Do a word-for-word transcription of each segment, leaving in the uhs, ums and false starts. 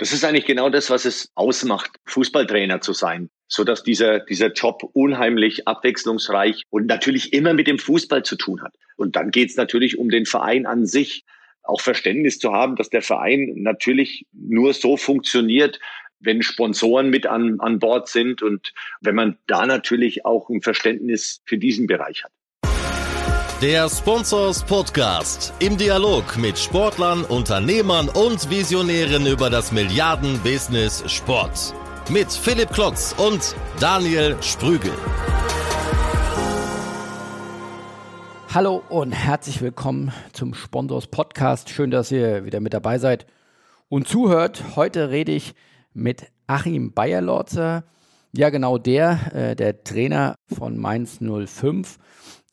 Das ist eigentlich genau das, was es ausmacht, Fußballtrainer zu sein, so dass dieser, dieser Job unheimlich abwechslungsreich und natürlich immer mit dem Fußball zu tun hat. Und dann geht es natürlich um den Verein an sich, auch Verständnis zu haben, dass der Verein natürlich nur so funktioniert, wenn Sponsoren mit an, an Bord sind und wenn man da natürlich auch ein Verständnis für diesen Bereich hat. Der Sponsors-Podcast im Dialog mit Sportlern, Unternehmern und Visionären über das Milliarden-Business Sport. Mit Philipp Klotz und Daniel Sprügel. Hallo und herzlich willkommen zum Sponsors-Podcast. Schön, dass ihr wieder mit dabei seid und zuhört. Heute rede ich mit Achim Beierlorzer. Ja, genau der, äh, der Trainer von Mainz null fünf.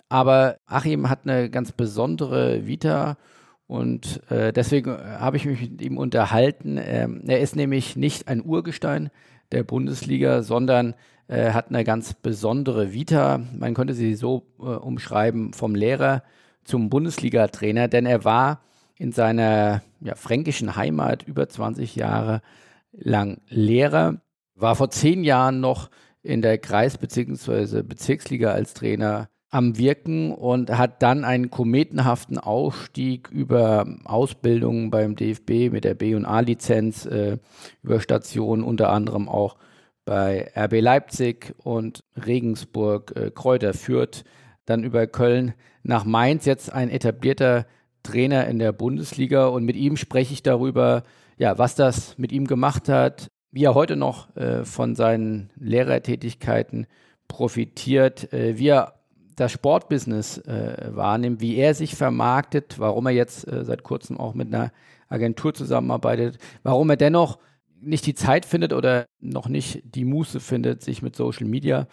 Aber Achim hat eine ganz besondere Vita und äh, deswegen habe ich mich mit ihm unterhalten. Ähm, er ist nämlich nicht ein Urgestein der Bundesliga, sondern äh, hat eine ganz besondere Vita. Man könnte sie so äh, umschreiben, vom Lehrer zum Bundesliga-Trainer, denn er war in seiner ja, fränkischen Heimat über zwanzig Jahre lang Lehrer, war vor zehn Jahren noch in der Kreis- bzw. Bezirksliga als Trainer am Wirken und hat dann einen kometenhaften Aufstieg über Ausbildungen beim D F B mit der B- und A-Lizenz, äh, über Stationen unter anderem auch bei R B Leipzig und Regensburg, äh, Greuther Fürth, dann über Köln nach Mainz, jetzt ein etablierter Trainer in der Bundesliga, und mit ihm spreche ich darüber, ja, was das mit ihm gemacht hat, wie er heute noch äh, von seinen Lehrertätigkeiten profitiert, äh, wie er das Sportbusiness äh, wahrnimmt, wie er sich vermarktet, warum er jetzt äh, seit kurzem auch mit einer Agentur zusammenarbeitet, warum er dennoch nicht die Zeit findet oder noch nicht die Muße findet, sich mit Social Media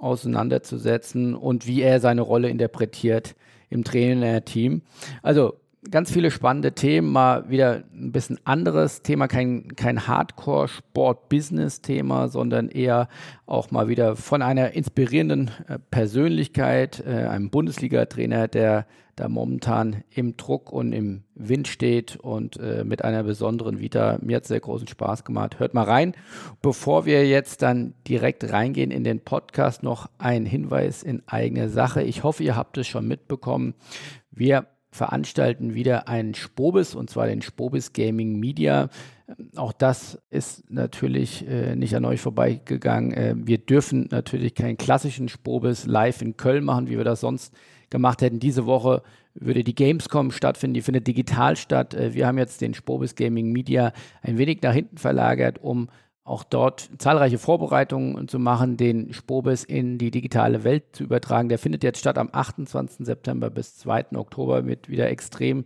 auseinanderzusetzen, und wie er seine Rolle interpretiert im Trainerteam. Also ganz viele spannende Themen, mal wieder ein bisschen anderes Thema, kein, kein Hardcore-Sport-Business-Thema, sondern eher auch mal wieder von einer inspirierenden Persönlichkeit, einem Bundesliga-Trainer, der da momentan im Druck und im Wind steht und mit einer besonderen Vita. Mir hat es sehr großen Spaß gemacht. Hört mal rein. Bevor wir jetzt dann direkt reingehen in den Podcast, noch ein Hinweis in eigener Sache. Ich hoffe, ihr habt es schon mitbekommen. Wir veranstalten wieder einen Spobis, und zwar den Spobis Gaming Media. Auch das ist natürlich äh, nicht an euch vorbeigegangen. Äh, wir dürfen natürlich keinen klassischen Spobis live in Köln machen, wie wir das sonst gemacht hätten. Diese Woche würde die Gamescom stattfinden, die findet digital statt. Äh, wir haben jetzt den Spobis Gaming Media ein wenig nach hinten verlagert, um auch dort zahlreiche Vorbereitungen zu machen, den Spobis in die digitale Welt zu übertragen. Der findet jetzt statt am achtundzwanzigsten September bis zweiten Oktober mit wieder extrem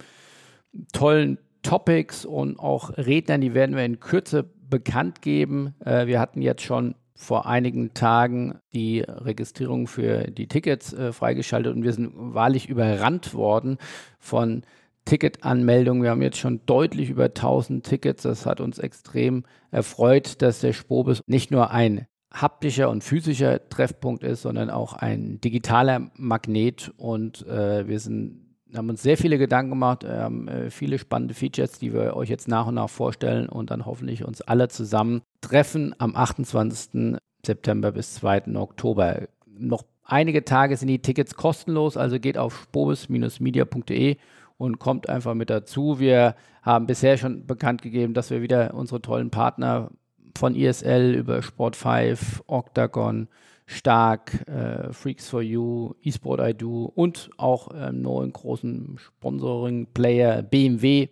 tollen Topics und auch Rednern, die werden wir in Kürze bekannt geben. Äh, wir hatten jetzt schon vor einigen Tagen die Registrierung für die Tickets äh, freigeschaltet und wir sind wahrlich überrannt worden von Ticketanmeldung. Wir haben jetzt schon deutlich über tausend Tickets. Das hat uns extrem erfreut, dass der Spobis nicht nur ein haptischer und physischer Treffpunkt ist, sondern auch ein digitaler Magnet. Und äh, wir sind, haben uns sehr viele Gedanken gemacht, haben äh, viele spannende Features, die wir euch jetzt nach und nach vorstellen und dann hoffentlich uns alle zusammen treffen am achtundzwanzigsten September bis zweiten Oktober. Noch einige Tage sind die Tickets kostenlos, also geht auf spobis dash media punkt de und kommt einfach mit dazu. Wir haben bisher schon bekannt gegeben, dass wir wieder unsere tollen Partner von E S L über Sport fünf, Octagon, Stark, äh, Freaks for You, eSportIdo und auch äh, neuen großen Sponsoring-Player B M W.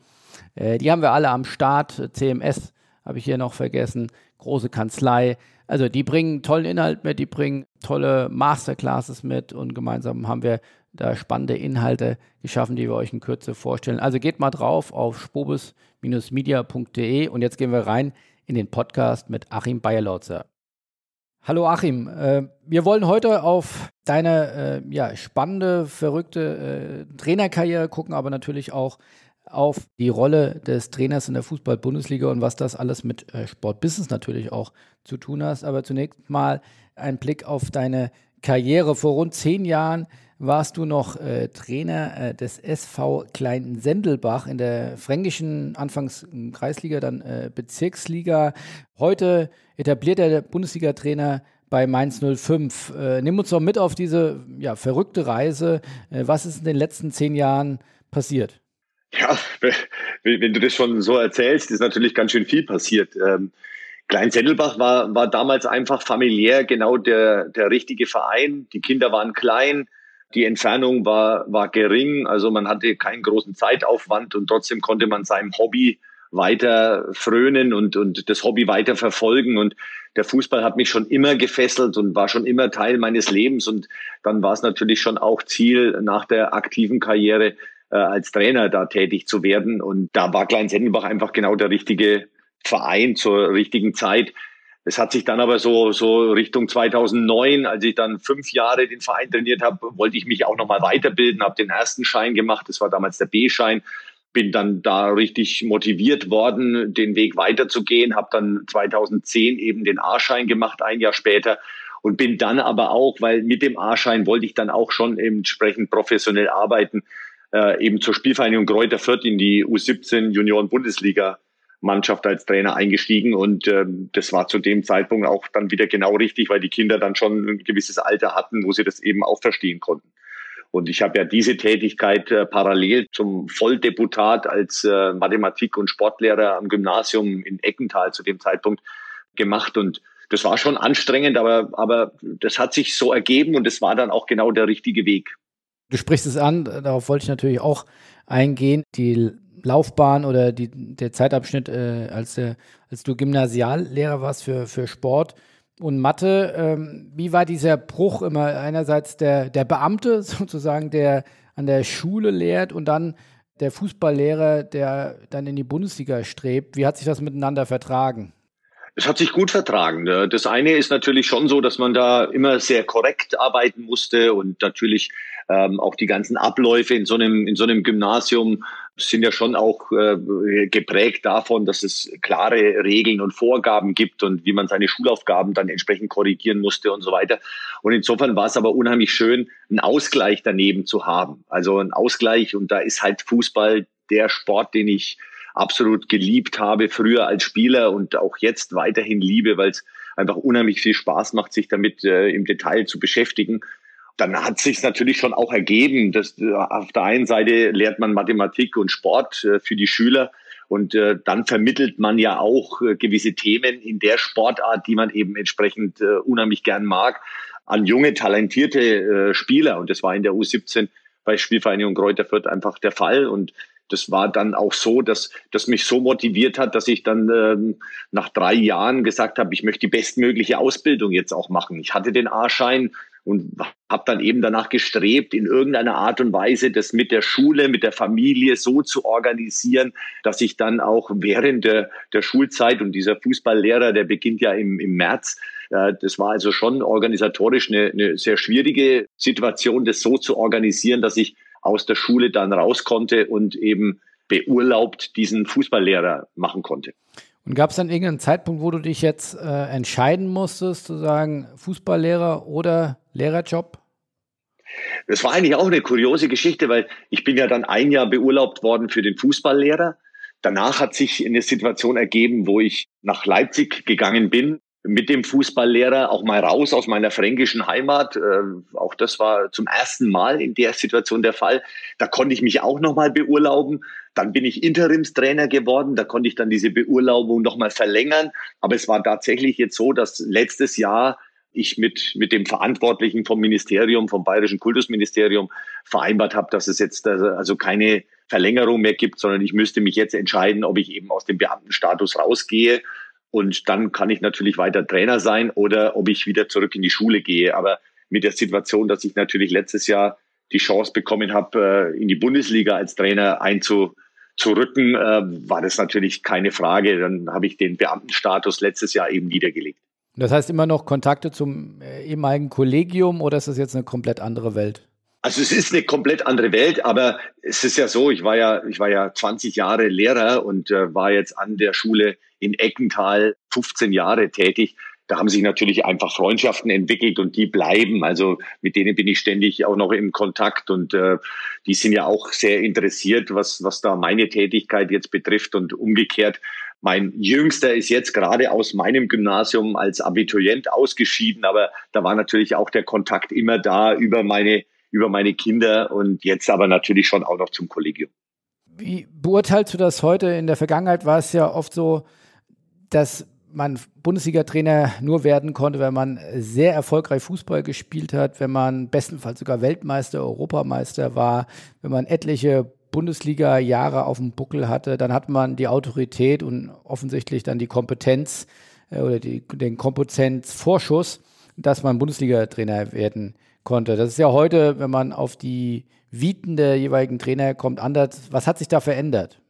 Äh, die haben wir alle am Start. C M S habe ich hier noch vergessen. Große Kanzlei. Also die bringen tollen Inhalt mit, die bringen tolle Masterclasses mit, und gemeinsam haben wir da spannende Inhalte geschaffen, die wir euch in Kürze vorstellen. Also geht mal drauf auf spobis dash media punkt de und jetzt gehen wir rein in den Podcast mit Achim Beierlorzer. Hallo Achim, äh, wir wollen heute auf deine äh, ja, spannende, verrückte äh, Trainerkarriere gucken, aber natürlich auch auf die Rolle des Trainers in der Fußball-Bundesliga und was das alles mit äh, Sportbusiness natürlich auch zu tun hat. Aber zunächst mal ein Blick auf deine Karriere. Vor rund zehn Jahren warst du noch äh, Trainer äh, des S V Klein-Sendelbach in der fränkischen, anfangs Kreisliga, dann äh, Bezirksliga. Heute etablierter Bundesliga-Trainer bei Mainz null fünf. Äh, nimm uns doch mit auf diese ja, verrückte Reise. Äh, was ist in den letzten zehn Jahren passiert? Ja, wenn du das schon so erzählst, ist natürlich ganz schön viel passiert. Ähm, Klein-Sendelbach war, war damals einfach familiär genau der, der richtige Verein. Die Kinder waren klein, die Entfernung war, war gering, also man hatte keinen großen Zeitaufwand und trotzdem konnte man seinem Hobby weiter frönen und, und das Hobby weiter verfolgen. Und der Fußball hat mich schon immer gefesselt und war schon immer Teil meines Lebens. Und dann war es natürlich schon auch Ziel, nach der aktiven Karriere äh, als Trainer da tätig zu werden. Und da war Klein-Sendelbach einfach genau der richtige Verein zur richtigen Zeit. Es hat sich dann aber so, so Richtung zweitausendneun, als ich dann fünf Jahre den Verein trainiert habe, wollte ich mich auch nochmal weiterbilden, habe den ersten Schein gemacht, das war damals der B-Schein, bin dann da richtig motiviert worden, den Weg weiterzugehen, habe dann zweitausendzehn eben den A-Schein gemacht, ein Jahr später, und bin dann aber auch, weil mit dem A-Schein wollte ich dann auch schon entsprechend professionell arbeiten, äh, eben zur Spielvereinigung Greuther Fürth in die U siebzehn Junioren-Bundesliga Mannschaft als Trainer eingestiegen, und ähm, das war zu dem Zeitpunkt auch dann wieder genau richtig, weil die Kinder dann schon ein gewisses Alter hatten, wo sie das eben auch verstehen konnten. Und ich habe ja diese Tätigkeit äh, parallel zum Volldeputat als äh, Mathematik- und Sportlehrer am Gymnasium in Eckenthal zu dem Zeitpunkt gemacht, und das war schon anstrengend, aber, aber das hat sich so ergeben und das war dann auch genau der richtige Weg. Du sprichst es an, darauf wollte ich natürlich auch eingehen, die Laufbahn oder die, der Zeitabschnitt, äh, als, der, als du Gymnasiallehrer warst für, für Sport und Mathe. Ähm, wie war dieser Bruch immer? Einerseits der, der Beamte sozusagen, der an der Schule lehrt, und dann der Fußballlehrer, der dann in die Bundesliga strebt. Wie hat sich das miteinander vertragen? Es hat sich gut vertragen. Das eine ist natürlich schon so, dass man da immer sehr korrekt arbeiten musste und natürlich ähm, auch die ganzen Abläufe in so einem, in so einem Gymnasium sind ja schon auch äh, geprägt davon, dass es klare Regeln und Vorgaben gibt und wie man seine Schulaufgaben dann entsprechend korrigieren musste und so weiter. Und insofern war es aber unheimlich schön, einen Ausgleich daneben zu haben. Also einen Ausgleich, und da ist halt Fußball der Sport, den ich absolut geliebt habe, früher als Spieler und auch jetzt weiterhin liebe, weil es einfach unheimlich viel Spaß macht, sich damit äh, im Detail zu beschäftigen. Dann hat es sich natürlich schon auch ergeben, dass äh, auf der einen Seite lehrt man Mathematik und Sport äh, für die Schüler, und äh, dann vermittelt man ja auch äh, gewisse Themen in der Sportart, die man eben entsprechend äh, unheimlich gern mag, an junge, talentierte äh, Spieler. Und das war in der U siebzehn bei Spielvereinigung Greuther Fürth einfach der Fall, und das war dann auch so, dass das mich so motiviert hat, dass ich dann ähm, nach drei Jahren gesagt habe, ich möchte die bestmögliche Ausbildung jetzt auch machen. Ich hatte den A-Schein und habe dann eben danach gestrebt, in irgendeiner Art und Weise das mit der Schule, mit der Familie so zu organisieren, dass ich dann auch während der, der Schulzeit, und dieser Fußballlehrer, der beginnt ja im, im März, äh, das war also schon organisatorisch eine, eine sehr schwierige Situation, das so zu organisieren, dass ich aus der Schule dann raus konnte und eben beurlaubt diesen Fußballlehrer machen konnte. Und gab es dann irgendeinen Zeitpunkt, wo du dich jetzt äh, entscheiden musstest, zu sagen, Fußballlehrer oder Lehrerjob? Das war eigentlich auch eine kuriose Geschichte, weil ich bin ja dann ein Jahr beurlaubt worden für den Fußballlehrer. Danach hat sich eine Situation ergeben, wo ich nach Leipzig gegangen bin, mit dem Fußballlehrer auch mal raus aus meiner fränkischen Heimat. Äh, auch das war zum ersten Mal in der Situation der Fall. Da konnte ich mich auch nochmal beurlauben. Dann bin ich Interimstrainer geworden. Da konnte ich dann diese Beurlaubung nochmal verlängern. Aber es war tatsächlich jetzt so, dass letztes Jahr ich mit, mit dem Verantwortlichen vom Ministerium, vom Bayerischen Kultusministerium vereinbart habe, dass es jetzt also keine Verlängerung mehr gibt, sondern ich müsste mich jetzt entscheiden, ob ich eben aus dem Beamtenstatus rausgehe. Und dann kann ich natürlich weiter Trainer sein oder ob ich wieder zurück in die Schule gehe. Aber mit der Situation, dass ich natürlich letztes Jahr die Chance bekommen habe, in die Bundesliga als Trainer einzurücken, war das natürlich keine Frage. Dann habe ich den Beamtenstatus letztes Jahr eben niedergelegt. Das heißt immer noch Kontakte zum ehemaligen Kollegium, oder ist das jetzt eine komplett andere Welt? Also es ist eine komplett andere Welt, aber es ist ja so, ich war ja, ich war ja zwanzig Jahre Lehrer und äh, war jetzt an der Schule in Eckenthal fünfzehn Jahre tätig. da haben sich natürlich einfach Freundschaften entwickelt und die bleiben. Also mit denen bin ich ständig auch noch im Kontakt und äh, die sind ja auch sehr interessiert, was, was da meine Tätigkeit jetzt betrifft und umgekehrt. Mein Jüngster ist jetzt gerade aus meinem Gymnasium als Abiturient ausgeschieden, aber da war natürlich auch der Kontakt immer da über meine, über meine Kinder und jetzt aber natürlich schon auch noch zum Kollegium. Wie beurteilst du das heute? In der Vergangenheit war es ja oft so, dass man Bundesliga-Trainer nur werden konnte, wenn man sehr erfolgreich Fußball gespielt hat, wenn man bestenfalls sogar Weltmeister, Europameister war, wenn man etliche Bundesliga-Jahre auf dem Buckel hatte, dann hat man die Autorität und offensichtlich dann die Kompetenz äh, oder die, den Kompetenzvorschuss, dass man Bundesliga-Trainer werden konnte. Das ist ja heute, wenn man auf die Viten der jeweiligen Trainer kommt, anders. Was hat sich da verändert?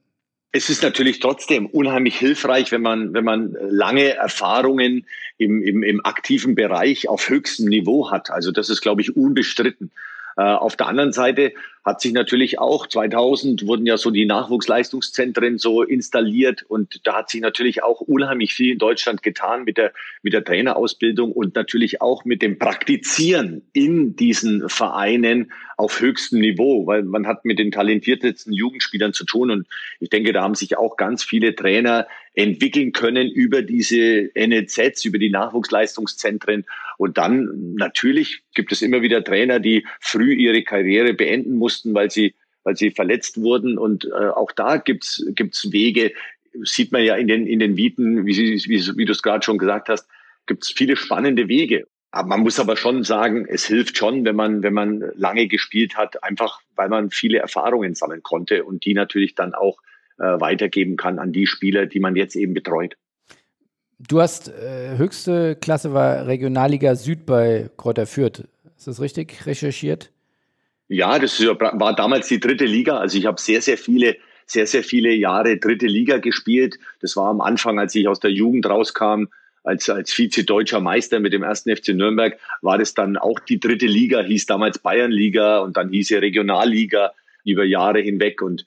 Es ist natürlich trotzdem unheimlich hilfreich, wenn man, wenn man lange Erfahrungen im, im, im aktiven Bereich auf höchstem Niveau hat. Also das ist, glaube ich, unbestritten. Auf der anderen Seite hat sich natürlich auch zweitausend wurden ja so die Nachwuchsleistungszentren so installiert und da hat sich natürlich auch unheimlich viel in Deutschland getan mit der, mit der Trainerausbildung und natürlich auch mit dem Praktizieren in diesen Vereinen auf höchstem Niveau, weil man hat mit den talentiertesten Jugendspielern zu tun und ich denke, da haben sich auch ganz viele Trainer entwickeln können über diese N L Zs, über die Nachwuchsleistungszentren und dann natürlich gibt es immer wieder Trainer, die früh ihre Karriere beenden mussten, weil sie, weil sie verletzt wurden und äh, auch da gibt's, gibt's Wege, sieht man ja in den, in den Viten, wie, wie, wie du es gerade schon gesagt hast, gibt's viele spannende Wege. Aber man muss aber schon sagen, es hilft schon, wenn man, wenn man lange gespielt hat, einfach weil man viele Erfahrungen sammeln konnte und die natürlich dann auch weitergeben kann an die Spieler, die man jetzt eben betreut. Du hast äh, höchste Klasse war Regionalliga Süd bei Greuther Fürth. Ist das richtig recherchiert? Ja, das war damals die dritte Liga. Also ich habe sehr, sehr viele, sehr, sehr viele Jahre dritte Liga gespielt. Das war am Anfang, als ich aus der Jugend rauskam, als, als Vize-Deutscher Meister mit dem ersten F C Nürnberg, war das dann auch die dritte Liga, hieß damals Bayernliga und dann hieß sie Regionalliga über Jahre hinweg und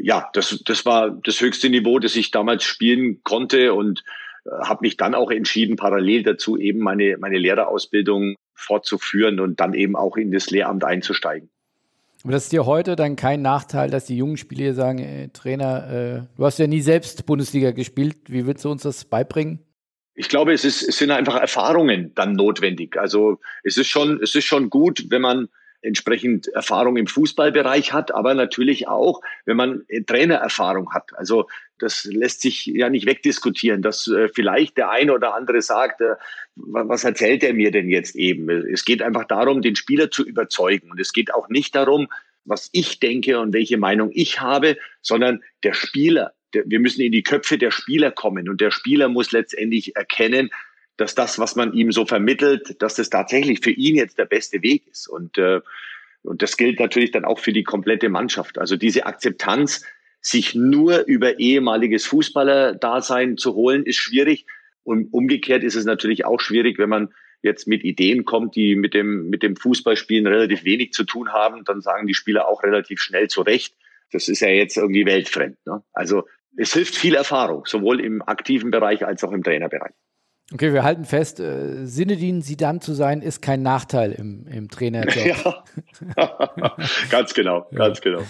ja, das, das war das höchste Niveau, das ich damals spielen konnte und äh, habe mich dann auch entschieden, parallel dazu eben meine, meine Lehrerausbildung fortzuführen und dann eben auch in das Lehramt einzusteigen. Aber das ist dir heute dann kein Nachteil, dass die jungen Spieler sagen, äh, Trainer, äh, du hast ja nie selbst Bundesliga gespielt, wie willst du uns das beibringen? Ich glaube, es ist, es sind einfach Erfahrungen dann notwendig. Also es ist schon, es ist schon gut, wenn man entsprechend Erfahrung im Fußballbereich hat, aber natürlich auch, wenn man Trainererfahrung hat. Also das lässt sich ja nicht wegdiskutieren, dass äh, vielleicht der eine oder andere sagt, äh, was erzählt er mir denn jetzt eben? Es geht einfach darum, den Spieler zu überzeugen. Und es geht auch nicht darum, was ich denke und welche Meinung ich habe, sondern der Spieler. Der, wir müssen in die Köpfe der Spieler kommen. Und der Spieler muss letztendlich erkennen, dass das, was man ihm so vermittelt, dass das tatsächlich für ihn jetzt der beste Weg ist. Und, äh, und das gilt natürlich dann auch für die komplette Mannschaft. Also diese Akzeptanz, sich nur über ehemaliges Fußballerdasein zu holen, ist schwierig. Und umgekehrt ist es natürlich auch schwierig, wenn man jetzt mit Ideen kommt, die mit dem, mit dem Fußballspielen relativ wenig zu tun haben, dann sagen die Spieler auch relativ schnell zurecht, das ist ja jetzt irgendwie weltfremd, ne? Also es hilft viel Erfahrung, sowohl im aktiven Bereich als auch im Trainerbereich. Okay, wir halten fest, äh, Zinedine Zidane zu sein, ist kein Nachteil im, im Trainerjob. Ja. Ganz genau, ganz ja. Genau.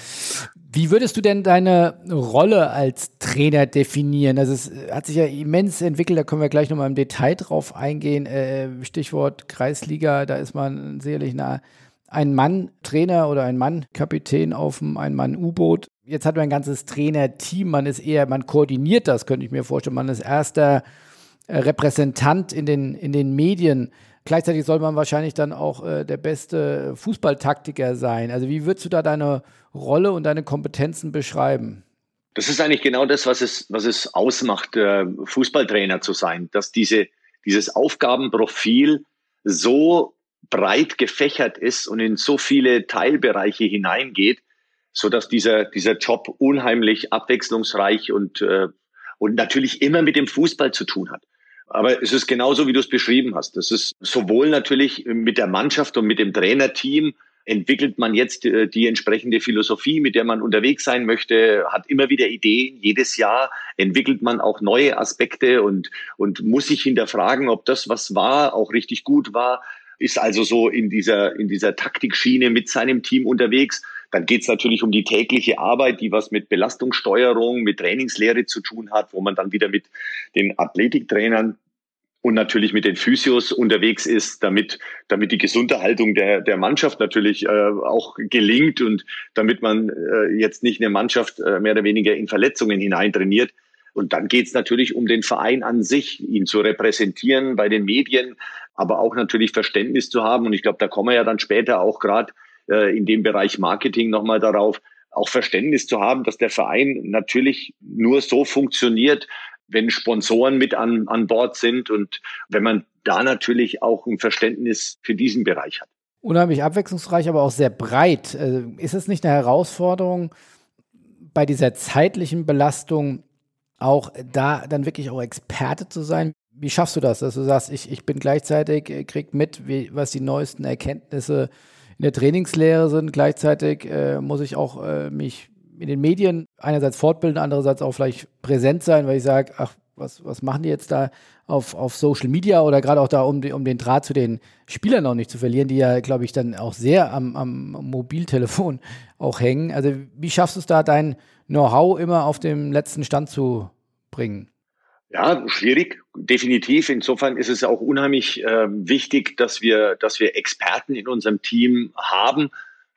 Wie würdest du denn deine Rolle als Trainer definieren? Also es hat sich ja immens entwickelt, da können wir gleich nochmal im Detail drauf eingehen. Äh, Stichwort Kreisliga, da ist man sicherlich eine, ein Mann-Trainer oder ein Mann-Kapitän auf einem Ein-Mann-U-Boot. Jetzt hat man ein ganzes Trainerteam, man ist eher, man koordiniert das, könnte ich mir vorstellen, man ist erster Repräsentant in den, in den Medien. Gleichzeitig soll man wahrscheinlich dann auch äh, der beste Fußballtaktiker sein. Also wie würdest du da deine Rolle und deine Kompetenzen beschreiben? Das ist eigentlich genau das, was es, was es ausmacht, äh, Fußballtrainer zu sein, dass diese, dieses Aufgabenprofil so breit gefächert ist und in so viele Teilbereiche hineingeht, sodass dieser, dieser Job unheimlich abwechslungsreich und äh, und natürlich immer mit dem Fußball zu tun hat. Aber es ist genauso, wie du es beschrieben hast. Das ist sowohl natürlich mit der Mannschaft und mit dem Trainerteam entwickelt man jetzt äh, die entsprechende Philosophie, mit der man unterwegs sein möchte, hat immer wieder Ideen. Jedes Jahr entwickelt man auch neue Aspekte und, und muss sich hinterfragen, ob das, was war, auch richtig gut war. Ist also so in dieser, in dieser Taktikschiene mit seinem Team unterwegs. Dann geht es natürlich um die tägliche Arbeit, die was mit Belastungssteuerung, mit Trainingslehre zu tun hat, wo man dann wieder mit den Athletiktrainern und natürlich mit den Physios unterwegs ist, damit, damit die Gesunderhaltung der, der Mannschaft natürlich äh, auch gelingt und damit man äh, jetzt nicht eine Mannschaft äh, mehr oder weniger in Verletzungen hineintrainiert. Und dann geht es natürlich um den Verein an sich, ihn zu repräsentieren bei den Medien, aber auch natürlich Verständnis zu haben. Und ich glaube, da kommen wir ja dann später auch gerade äh, in dem Bereich Marketing nochmal darauf, auch Verständnis zu haben, dass der Verein natürlich nur so funktioniert, wenn Sponsoren mit an, an Bord sind und wenn man da natürlich auch ein Verständnis für diesen Bereich hat. Unheimlich abwechslungsreich, aber auch sehr breit. Ist es nicht eine Herausforderung, bei dieser zeitlichen Belastung auch da dann wirklich auch Experte zu sein? Wie schaffst du das, dass du sagst, ich, ich bin gleichzeitig, krieg mit, wie, was die neuesten Erkenntnisse in der Trainingslehre sind. Gleichzeitig äh, muss ich auch äh, mich in den Medien einerseits fortbilden, andererseits auch vielleicht präsent sein, weil ich sage, ach, was, was machen die jetzt da auf, auf Social Media oder gerade auch da, um, um den Draht zu den Spielern noch nicht zu verlieren, die ja, glaube ich, dann auch sehr am, am Mobiltelefon auch hängen. Also wie schaffst du es da, dein Know-how immer auf dem letzten Stand zu bringen? Ja, schwierig, definitiv. Insofern ist es auch unheimlich äh, wichtig, dass wir, dass wir Experten in unserem Team haben,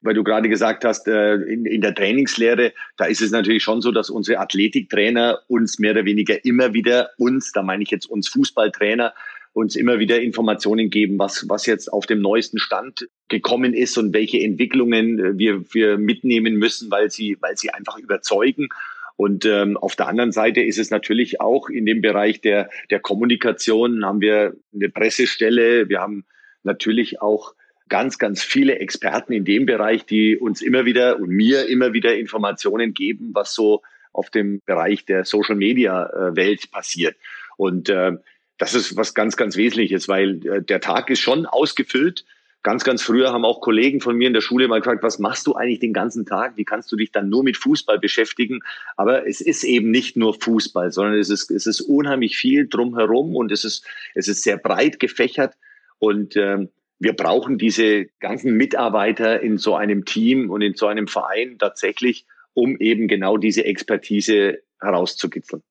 weil du gerade gesagt hast, äh, in, in der Trainingslehre, da ist es natürlich schon so, dass unsere Athletiktrainer uns mehr oder weniger immer wieder uns, da meine ich jetzt uns Fußballtrainer, uns immer wieder Informationen geben, was, was jetzt auf dem neuesten Stand gekommen ist und welche Entwicklungen wir, wir mitnehmen müssen, weil sie, weil sie einfach überzeugen. Und ähm, auf der anderen Seite ist es natürlich auch in dem Bereich der, der Kommunikation, haben wir eine Pressestelle, wir haben natürlich auch ganz, ganz viele Experten in dem Bereich, die uns immer wieder und mir immer wieder Informationen geben, was so auf dem Bereich der Social-Media-Welt passiert. Und äh, das ist was ganz, ganz Wesentliches, weil äh, der Tag ist schon ausgefüllt. Ganz, ganz früher haben auch Kollegen von mir in der Schule mal gefragt, was machst du eigentlich den ganzen Tag? Wie kannst du dich dann nur mit Fußball beschäftigen? Aber es ist eben nicht nur Fußball, sondern es ist, es ist unheimlich viel drumherum und es ist, es ist sehr breit gefächert und ähm, wir brauchen diese ganzen Mitarbeiter in so einem Team und in so einem Verein tatsächlich, um eben genau diese Expertise herauszukitzeln.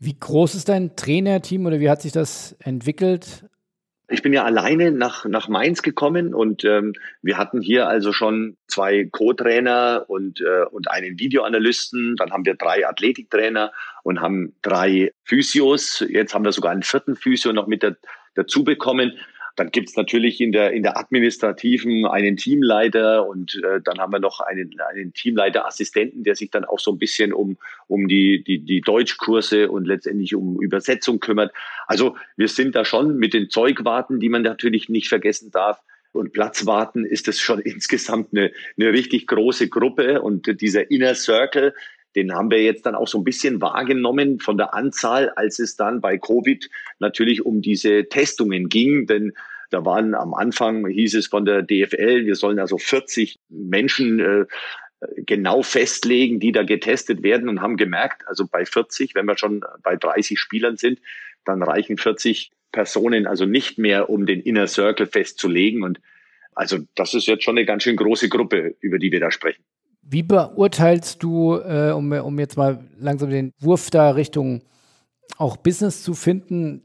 Wie groß ist dein Trainerteam oder wie hat sich das entwickelt? Ich bin ja alleine nach, nach Mainz gekommen und ähm, wir hatten hier also schon zwei Co-Trainer und, äh, und einen Videoanalysten. Dann haben wir drei Athletiktrainer und haben drei Physios. Jetzt haben wir sogar einen vierten Physio noch mit da, dazu bekommen. Dann gibt's natürlich in der, in der administrativen einen Teamleiter und äh, dann haben wir noch einen, einen Teamleiterassistenten, der sich dann auch so ein bisschen um, um die, die, die Deutschkurse und letztendlich um Übersetzung kümmert. Also wir sind da schon mit den Zeugwarten, die man natürlich nicht vergessen darf. Und Platzwarten ist das schon insgesamt eine, eine richtig große Gruppe. Und dieser Inner Circle, den haben wir jetzt dann auch so ein bisschen wahrgenommen von der Anzahl, als es dann bei Covid natürlich um diese Testungen ging. Denn da waren am Anfang, hieß es von der D F L, wir sollen also vierzig Menschen äh, genau festlegen, die da getestet werden und haben gemerkt, also bei vierzig, wenn wir schon bei dreißig Spielern sind, dann reichen vierzig Personen also nicht mehr, um den Inner Circle festzulegen. Und also das ist jetzt schon eine ganz schön große Gruppe, über die wir da sprechen. Wie beurteilst du, äh, um, um jetzt mal langsam den Wurf da Richtung auch Business zu finden,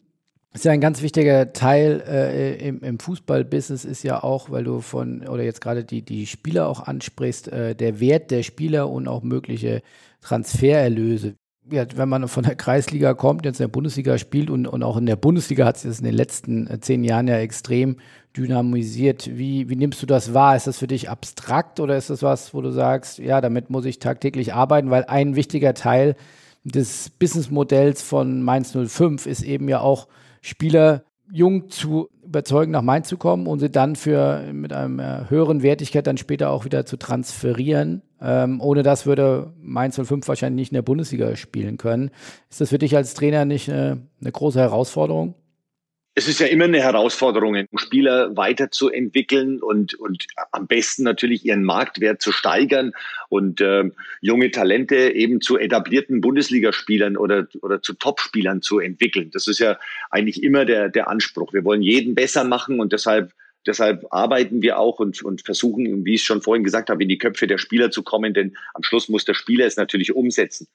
ist ja ein ganz wichtiger Teil äh, im, im Fußball-Business ist ja auch, weil du von, oder jetzt gerade die, die Spieler auch ansprichst, äh, der Wert der Spieler und auch mögliche Transfererlöse. Ja, wenn man von der Kreisliga kommt, jetzt in der Bundesliga spielt und, und auch in der Bundesliga hat sich das in den letzten zehn Jahren ja extrem dynamisiert. Wie, wie nimmst du das wahr? Ist das für dich abstrakt oder ist das was, wo du sagst, ja, damit muss ich tagtäglich arbeiten, weil ein wichtiger Teil des Businessmodells von Mainz null fünf ist eben ja auch, Spieler jung zu überzeugen, nach Mainz zu kommen und sie dann für mit einer höheren Wertigkeit dann später auch wieder zu transferieren. Ähm, ohne das würde Mainz null fünf wahrscheinlich nicht in der Bundesliga spielen können. Ist das für dich als Trainer nicht eine, eine große Herausforderung? Es ist ja immer eine Herausforderung, Spieler weiterzuentwickeln und, und am besten natürlich ihren Marktwert zu steigern und ähm, junge Talente eben zu etablierten Bundesligaspielern oder, oder zu Topspielern zu entwickeln. Das ist ja eigentlich immer der, der Anspruch. Wir wollen jeden besser machen und deshalb, deshalb arbeiten wir auch und, und versuchen, wie ich schon vorhin gesagt habe, in die Köpfe der Spieler zu kommen, denn am Schluss muss der Spieler es natürlich umsetzen.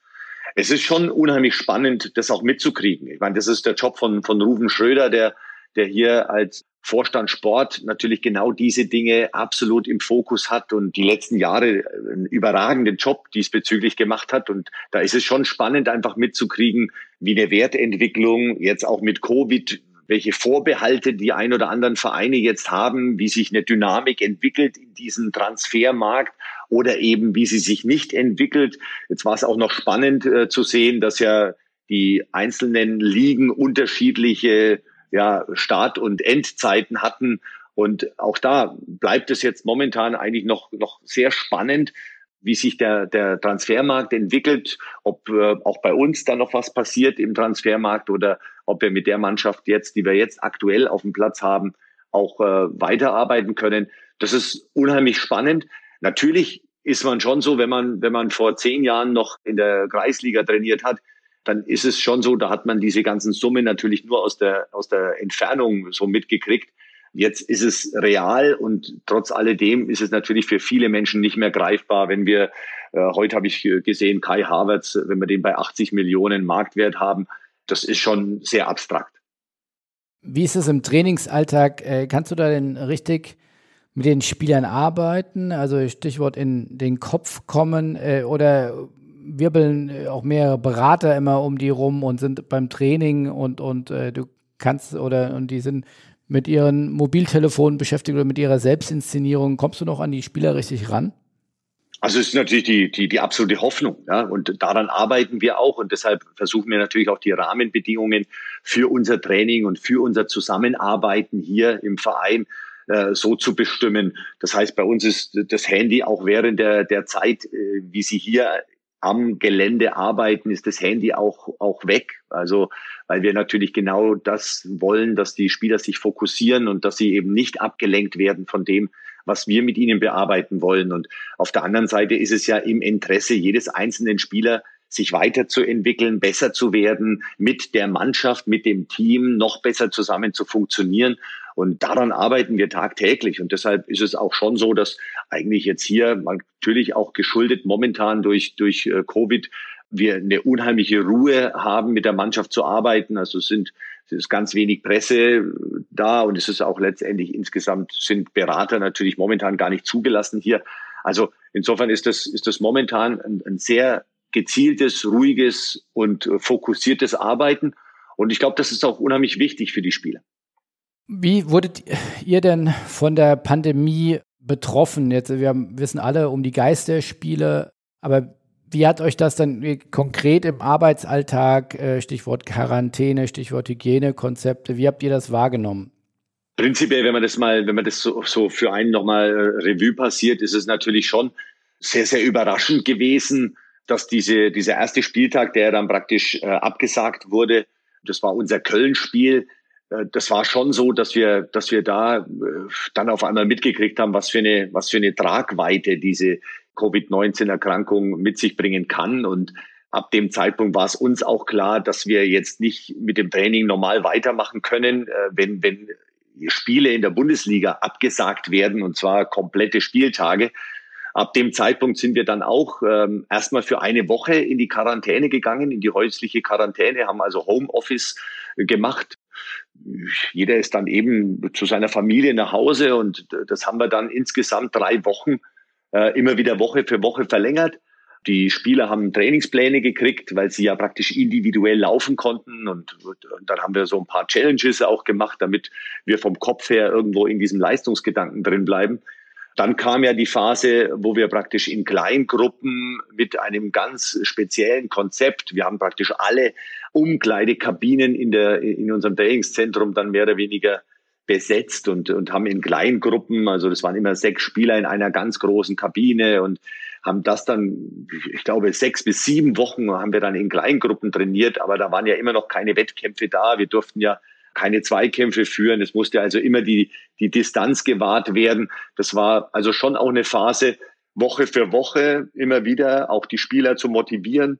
Es ist schon unheimlich spannend, das auch mitzukriegen. Ich meine, das ist der Job von, von Ruben Schröder, der, der hier als Vorstand Sport natürlich genau diese Dinge absolut im Fokus hat und die letzten Jahre einen überragenden Job diesbezüglich gemacht hat. Und da ist es schon spannend, einfach mitzukriegen, wie eine Wertentwicklung jetzt auch mit Covid, welche Vorbehalte die ein oder anderen Vereine jetzt haben, wie sich eine Dynamik entwickelt in diesem Transfermarkt. Oder eben, wie sie sich nicht entwickelt. Jetzt war es auch noch spannend äh, zu sehen, dass ja die einzelnen Ligen unterschiedliche ja, Start- und Endzeiten hatten. Und auch da bleibt es jetzt momentan eigentlich noch, noch sehr spannend, wie sich der, der Transfermarkt entwickelt, ob äh, auch bei uns da noch was passiert im Transfermarkt oder ob wir mit der Mannschaft jetzt, die wir jetzt aktuell auf dem Platz haben, auch äh, weiterarbeiten können. Das ist unheimlich spannend. Natürlich ist man schon so, wenn man, wenn man vor zehn Jahren noch in der Kreisliga trainiert hat, dann ist es schon so, da hat man diese ganzen Summen natürlich nur aus der, aus der Entfernung so mitgekriegt. Jetzt ist es real und trotz alledem ist es natürlich für viele Menschen nicht mehr greifbar. Wenn wir, äh, heute habe ich gesehen, Kai Havertz, wenn wir den bei achtzig Millionen Marktwert haben, das ist schon sehr abstrakt. Wie ist es im Trainingsalltag? Kannst du da denn richtig mit den Spielern arbeiten, also Stichwort in den Kopf kommen äh, oder wirbeln auch mehrere Berater immer um die rum und sind beim Training und, und äh, du kannst oder und die sind mit ihren Mobiltelefonen beschäftigt oder mit ihrer Selbstinszenierung. Kommst du noch an die Spieler richtig ran? Also es ist natürlich die, die, die absolute Hoffnung, ja, und daran arbeiten wir auch und deshalb versuchen wir natürlich auch die Rahmenbedingungen für unser Training und für unser Zusammenarbeiten hier im Verein so zu bestimmen. Das heißt, bei uns ist das Handy auch während der, der Zeit, wie Sie hier am Gelände arbeiten, ist das Handy auch, auch weg. Also, weil wir natürlich genau das wollen, dass die Spieler sich fokussieren und dass sie eben nicht abgelenkt werden von dem, was wir mit ihnen bearbeiten wollen. Und auf der anderen Seite ist es ja im Interesse jedes einzelnen Spieler, sich weiterzuentwickeln, besser zu werden, mit der Mannschaft, mit dem Team noch besser zusammen zu funktionieren. Und daran arbeiten wir tagtäglich. Und deshalb ist es auch schon so, dass eigentlich jetzt hier, natürlich auch geschuldet momentan durch, durch Covid, wir eine unheimliche Ruhe haben, mit der Mannschaft zu arbeiten. Also es sind, es ist ganz wenig Presse da und es ist auch letztendlich insgesamt sind Berater natürlich momentan gar nicht zugelassen hier. Also insofern ist das, ist das momentan ein, ein sehr gezieltes, ruhiges und fokussiertes Arbeiten. Und ich glaube, das ist auch unheimlich wichtig für die Spieler. Wie wurdet ihr denn von der Pandemie betroffen? Jetzt, wir wissen alle um die Geisterspiele, aber wie hat euch das dann konkret im Arbeitsalltag, Stichwort Quarantäne, Stichwort Hygienekonzepte, wie habt ihr das wahrgenommen? Prinzipiell, wenn man das mal, wenn man das so, so für einen nochmal Revue passiert, ist es natürlich schon sehr, sehr überraschend gewesen, dass diese, dieser erste Spieltag, der dann praktisch äh, abgesagt wurde, das war unser Köln-Spiel, äh, das war schon so, dass wir, dass wir da äh, dann auf einmal mitgekriegt haben, was für eine, was für eine Tragweite diese Covid neunzehn Erkrankung mit sich bringen kann. Und ab dem Zeitpunkt war es uns auch klar, dass wir jetzt nicht mit dem Training normal weitermachen können, äh, wenn, wenn Spiele in der Bundesliga abgesagt werden, und zwar komplette Spieltage. Ab dem Zeitpunkt sind wir dann auch ähm, erstmal für eine Woche in die Quarantäne gegangen, in die häusliche Quarantäne, haben also Homeoffice gemacht. Jeder ist dann eben zu seiner Familie nach Hause und das haben wir dann insgesamt drei Wochen äh, immer wieder Woche für Woche verlängert. Die Spieler haben Trainingspläne gekriegt, weil sie ja praktisch individuell laufen konnten und, und dann haben wir so ein paar Challenges auch gemacht, damit wir vom Kopf her irgendwo in diesem Leistungsgedanken drin bleiben. Dann kam ja die Phase, wo wir praktisch in Kleingruppen mit einem ganz speziellen Konzept, wir haben praktisch alle Umkleidekabinen in, der, in unserem Trainingszentrum dann mehr oder weniger besetzt und, und haben in Kleingruppen, also das waren immer sechs Spieler in einer ganz großen Kabine und haben das dann, ich glaube, sechs bis sieben Wochen haben wir dann in Kleingruppen trainiert, aber da waren ja immer noch keine Wettkämpfe da, wir durften ja keine Zweikämpfe führen. Es musste also immer die, die Distanz gewahrt werden. Das war also schon auch eine Phase, Woche für Woche immer wieder auch die Spieler zu motivieren.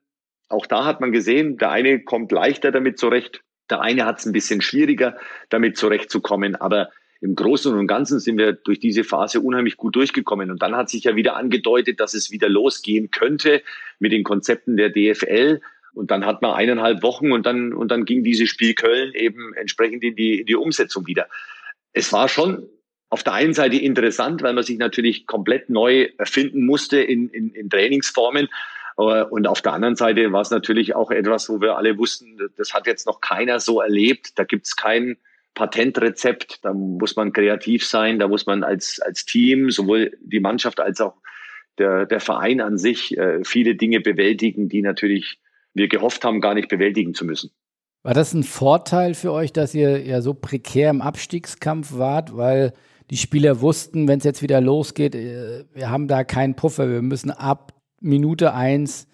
Auch da hat man gesehen, der eine kommt leichter damit zurecht, der eine hat es ein bisschen schwieriger, damit zurechtzukommen. Aber im Großen und Ganzen sind wir durch diese Phase unheimlich gut durchgekommen. Und dann hat sich ja wieder angedeutet, dass es wieder losgehen könnte mit den Konzepten der D F L. Und dann hat man eineinhalb Wochen und dann, und dann ging dieses Spiel Köln eben entsprechend in die, in die Umsetzung wieder. Es war schon auf der einen Seite interessant, weil man sich natürlich komplett neu erfinden musste in, in, in Trainingsformen. Und auf der anderen Seite war es natürlich auch etwas, wo wir alle wussten, das hat jetzt noch keiner so erlebt. Da gibt es kein Patentrezept, da muss man kreativ sein, da muss man als, als Team, sowohl die Mannschaft als auch der, der Verein an sich, viele Dinge bewältigen, die natürlich wir gehofft haben, gar nicht bewältigen zu müssen. War das ein Vorteil für euch, dass ihr ja so prekär im Abstiegskampf wart, weil die Spieler wussten, wenn es jetzt wieder losgeht, wir haben da keinen Puffer, wir müssen ab Minute eins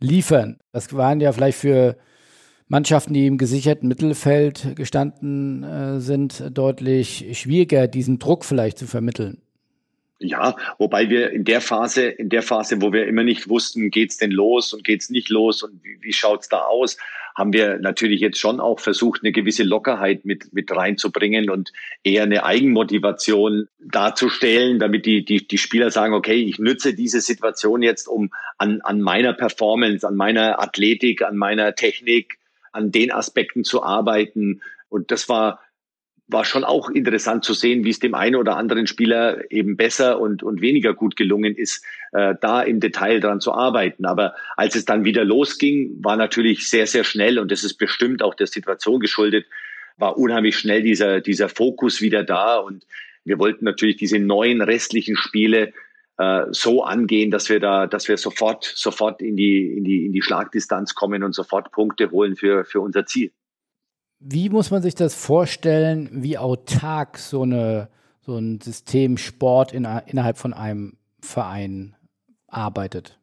liefern. Das waren ja vielleicht für Mannschaften, die im gesicherten Mittelfeld gestanden äh, sind, deutlich schwieriger, diesen Druck vielleicht zu vermitteln. Ja, wobei wir in der Phase, in der Phase, wo wir immer nicht wussten, geht's denn los und geht's nicht los und wie, wie schaut's da aus, haben wir natürlich jetzt schon auch versucht, eine gewisse Lockerheit mit, mit reinzubringen und eher eine Eigenmotivation darzustellen, damit die, die, die Spieler sagen, okay, ich nütze diese Situation jetzt, um an, an meiner Performance, an meiner Athletik, an meiner Technik, an den Aspekten zu arbeiten. Und das war, war schon auch interessant zu sehen, wie es dem einen oder anderen Spieler eben besser und, und weniger gut gelungen ist, äh, da im Detail dran zu arbeiten. Aber als es dann wieder losging, war natürlich sehr, sehr schnell, und das ist bestimmt auch der Situation geschuldet, war unheimlich schnell dieser, dieser Fokus wieder da. Und wir wollten natürlich diese neuen restlichen Spiele äh, so angehen, dass wir da, dass wir sofort, sofort in die, in die, in die Schlagdistanz kommen und sofort Punkte holen für, für unser Ziel. Wie muss man sich das vorstellen, wie autark so, eine, so ein System Sport in, innerhalb von einem Verein arbeitet?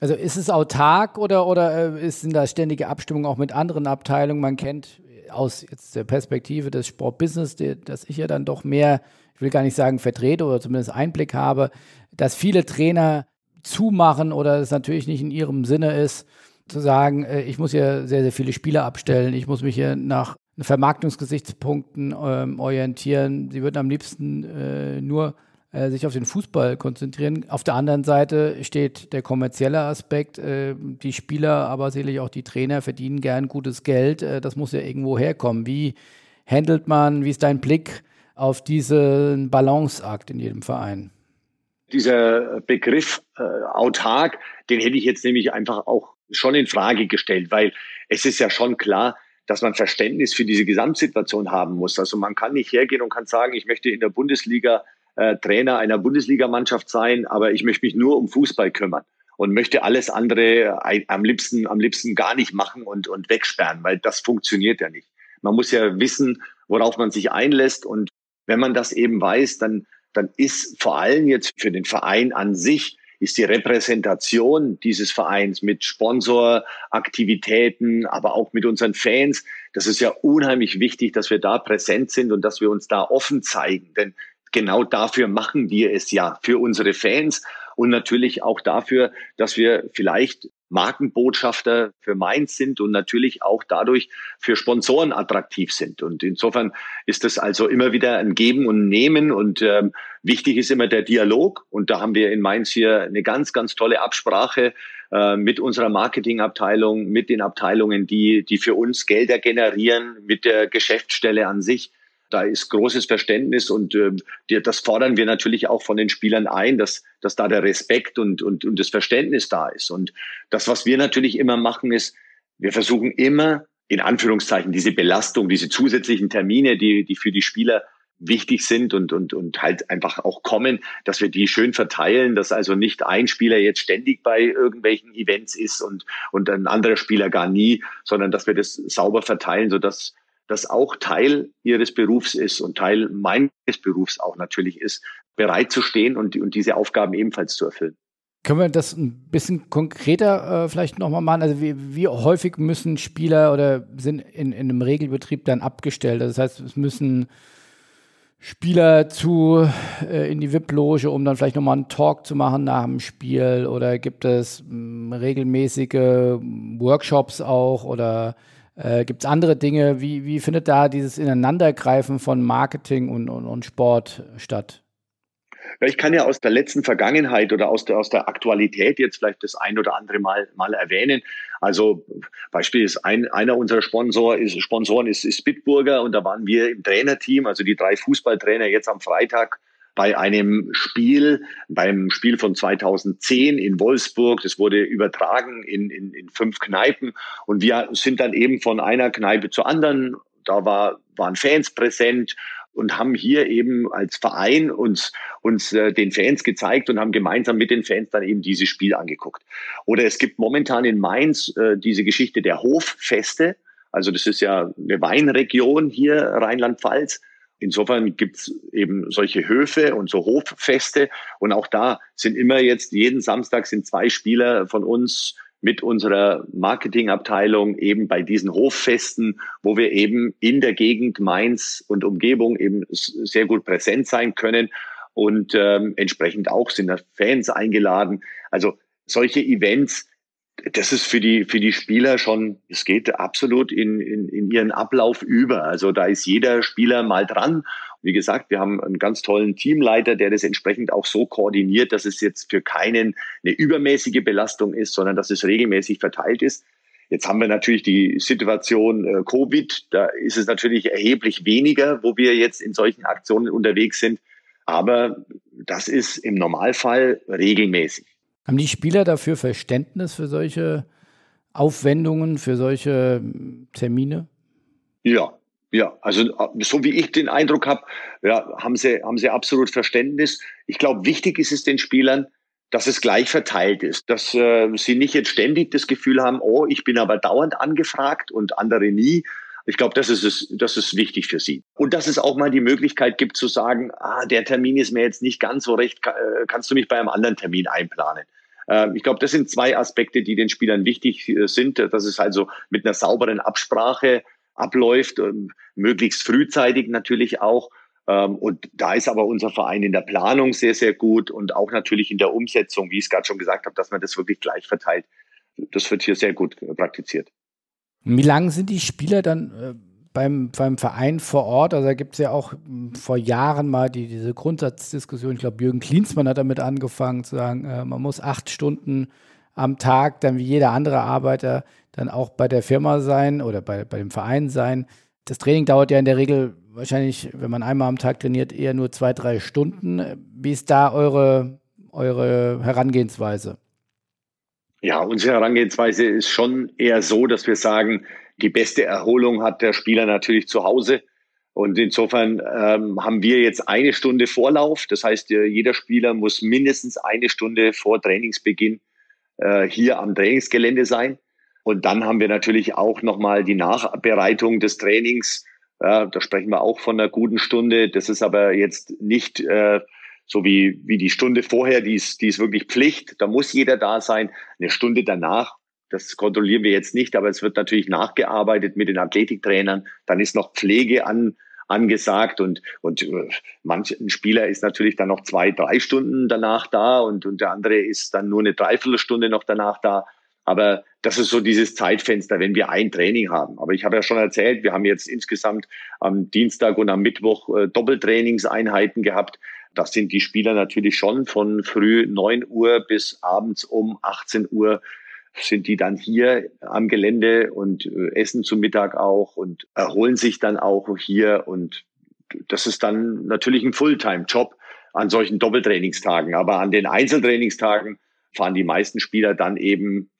Also ist es autark oder, oder sind da ständige Abstimmungen auch mit anderen Abteilungen? Man kennt aus jetzt der Perspektive des Sportbusiness, dass ich ja dann doch mehr, ich will gar nicht sagen vertrete oder zumindest Einblick habe, dass viele Trainer zumachen oder es natürlich nicht in ihrem Sinne ist, zu sagen, ich muss hier sehr, sehr viele Spieler abstellen, ich muss mich hier nach Vermarktungsgesichtspunkten ähm, orientieren. Sie würden am liebsten äh, nur äh, sich auf den Fußball konzentrieren. Auf der anderen Seite steht der kommerzielle Aspekt. Äh, die Spieler, aber sicherlich auch die Trainer verdienen gern gutes Geld. Äh, das muss ja irgendwo herkommen. Wie handelt man, wie ist dein Blick auf diesen Balanceakt in jedem Verein? Dieser Begriff äh, autark, den hätte ich jetzt nämlich einfach auch schon in Frage gestellt, weil es ist ja schon klar, dass man Verständnis für diese Gesamtsituation haben muss. Also man kann nicht hergehen und kann sagen, ich möchte in der Bundesliga äh, Trainer einer Bundesligamannschaft sein, aber ich möchte mich nur um Fußball kümmern und möchte alles andere ein, am liebsten, am liebsten gar nicht machen und, und wegsperren, weil das funktioniert ja nicht. Man muss ja wissen, worauf man sich einlässt, und wenn man das eben weiß, dann dann ist vor allem jetzt für den Verein an sich, ist die Repräsentation dieses Vereins mit Sponsoraktivitäten, aber auch mit unseren Fans, das ist ja unheimlich wichtig, dass wir da präsent sind und dass wir uns da offen zeigen. Denn genau dafür machen wir es ja, für unsere Fans und natürlich auch dafür, dass wir vielleicht Markenbotschafter für Mainz sind und natürlich auch dadurch für Sponsoren attraktiv sind. Und insofern ist das also immer wieder ein Geben und Nehmen, und ähm, wichtig ist immer der Dialog. Und da haben wir in Mainz hier eine ganz, ganz tolle Absprache äh, mit unserer Marketingabteilung, mit den Abteilungen, die, die für uns Gelder generieren, mit der Geschäftsstelle an sich. Da ist großes Verständnis, und äh, das fordern wir natürlich auch von den Spielern ein, dass, dass da der Respekt und, und, und das Verständnis da ist. Und das, was wir natürlich immer machen, ist, wir versuchen immer, in Anführungszeichen, diese Belastung, diese zusätzlichen Termine, die, die für die Spieler wichtig sind und, und, und halt einfach auch kommen, dass wir die schön verteilen, dass also nicht ein Spieler jetzt ständig bei irgendwelchen Events ist und, und ein anderer Spieler gar nie, sondern dass wir das sauber verteilen, sodass das auch Teil ihres Berufs ist und Teil meines Berufs auch natürlich ist, bereit zu stehen und, und diese Aufgaben ebenfalls zu erfüllen. Können wir das ein bisschen konkreter äh, vielleicht nochmal machen? Also wie, wie häufig müssen Spieler oder sind in, in einem Regelbetrieb dann abgestellt? Das heißt, es müssen Spieler zu äh, in die V I P-Loge, um dann vielleicht nochmal einen Talk zu machen nach dem Spiel? Oder gibt es mh, regelmäßige Workshops auch? Oder äh, gibt es andere Dinge? Wie, wie findet da dieses Ineinandergreifen von Marketing und, und, und Sport statt? Ich kann ja aus der letzten Vergangenheit oder aus der, aus der Aktualität jetzt vielleicht das ein oder andere Mal, mal erwähnen. Also Beispiel ist ein, einer unserer Sponsor ist, Sponsoren ist, ist Bitburger, und da waren wir im Trainerteam, also die drei Fußballtrainer jetzt am Freitag bei einem Spiel, beim Spiel von zweitausendzehn in Wolfsburg. Das wurde übertragen in, in, in fünf Kneipen, und wir sind dann eben von einer Kneipe zur anderen. Da war, waren Fans präsent und haben hier eben als Verein uns, uns äh, den Fans gezeigt und haben gemeinsam mit den Fans dann eben dieses Spiel angeguckt. Oder es gibt momentan in Mainz äh, diese Geschichte der Hoffeste. Also das ist ja eine Weinregion hier, Rheinland-Pfalz. Insofern gibt's eben solche Höfe und so Hoffeste. Und auch da sind immer jetzt, jeden Samstag sind zwei Spieler von uns mit unserer Marketingabteilung eben bei diesen Hoffesten, wo wir eben in der Gegend Mainz und Umgebung eben sehr gut präsent sein können. Und ähm, entsprechend auch sind da Fans eingeladen. Also solche Events, das ist für die für die Spieler schon, es geht absolut in, in, in ihren Ablauf über. Also da ist jeder Spieler mal dran. Wie gesagt, wir haben einen ganz tollen Teamleiter, der das entsprechend auch so koordiniert, dass es jetzt für keinen eine übermäßige Belastung ist, sondern dass es regelmäßig verteilt ist. Jetzt haben wir natürlich die Situation äh, Covid, da ist es natürlich erheblich weniger, wo wir jetzt in solchen Aktionen unterwegs sind. Aber das ist im Normalfall regelmäßig. Haben die Spieler dafür Verständnis für solche Aufwendungen, für solche Termine? Ja. Ja, also so wie ich den Eindruck habe, ja, haben sie haben sie absolut Verständnis. Ich glaube, wichtig ist es den Spielern, dass es gleich verteilt ist, dass äh, sie nicht jetzt ständig das Gefühl haben, oh, ich bin aber dauernd angefragt und andere nie. Ich glaube, das ist es, das ist wichtig für sie. Und dass es auch mal die Möglichkeit gibt zu sagen, ah, der Termin ist mir jetzt nicht ganz so recht, kannst du mich bei einem anderen Termin einplanen? Ich glaube, das sind zwei Aspekte, die den Spielern wichtig sind, dass es also mit einer sauberen Absprache abläuft, möglichst frühzeitig natürlich auch. Und da ist aber unser Verein in der Planung sehr, sehr gut und auch natürlich in der Umsetzung, wie ich es gerade schon gesagt habe, dass man das wirklich gleich verteilt. Das wird hier sehr gut praktiziert. Wie lange sind die Spieler dann beim, beim Verein vor Ort? Also da gibt es ja auch vor Jahren mal die, diese Grundsatzdiskussion. Ich glaube, Jürgen Klinsmann hat damit angefangen zu sagen, man muss acht Stunden am Tag dann wie jeder andere Arbeiter dann auch bei der Firma sein oder bei, bei dem Verein sein. Das Training dauert ja in der Regel wahrscheinlich, wenn man einmal am Tag trainiert, eher nur zwei, drei Stunden. Wie ist da eure, eure Herangehensweise? Ja, unsere Herangehensweise ist schon eher so, dass wir sagen, die beste Erholung hat der Spieler natürlich zu Hause. Und insofern ähm, haben wir jetzt eine Stunde Vorlauf. Das heißt, jeder Spieler muss mindestens eine Stunde vor Trainingsbeginn hier am Trainingsgelände sein. Und dann haben wir natürlich auch nochmal die Nachbereitung des Trainings. Da sprechen wir auch von einer guten Stunde. Das ist aber jetzt nicht so wie, wie die Stunde vorher, die ist, die ist wirklich Pflicht. Da muss jeder da sein. Eine Stunde danach, das kontrollieren wir jetzt nicht, aber es wird natürlich nachgearbeitet mit den Athletiktrainern. Dann ist noch Pflege an, angesagt und, und manch ein Spieler ist natürlich dann noch zwei, drei Stunden danach da und, und der andere ist dann nur eine Dreiviertelstunde noch danach da. Aber das ist so dieses Zeitfenster, wenn wir ein Training haben. Aber ich habe ja schon erzählt, wir haben jetzt insgesamt am Dienstag und am Mittwoch äh, Doppeltrainingseinheiten gehabt. Das sind die Spieler natürlich schon von früh neun Uhr bis abends um achtzehn Uhr sind die dann hier am Gelände und essen zum Mittag auch und erholen sich dann auch hier. Und das ist dann natürlich ein Fulltime-Job an solchen Doppeltrainingstagen. Aber an den Einzeltrainingstagen fahren die meisten Spieler dann eben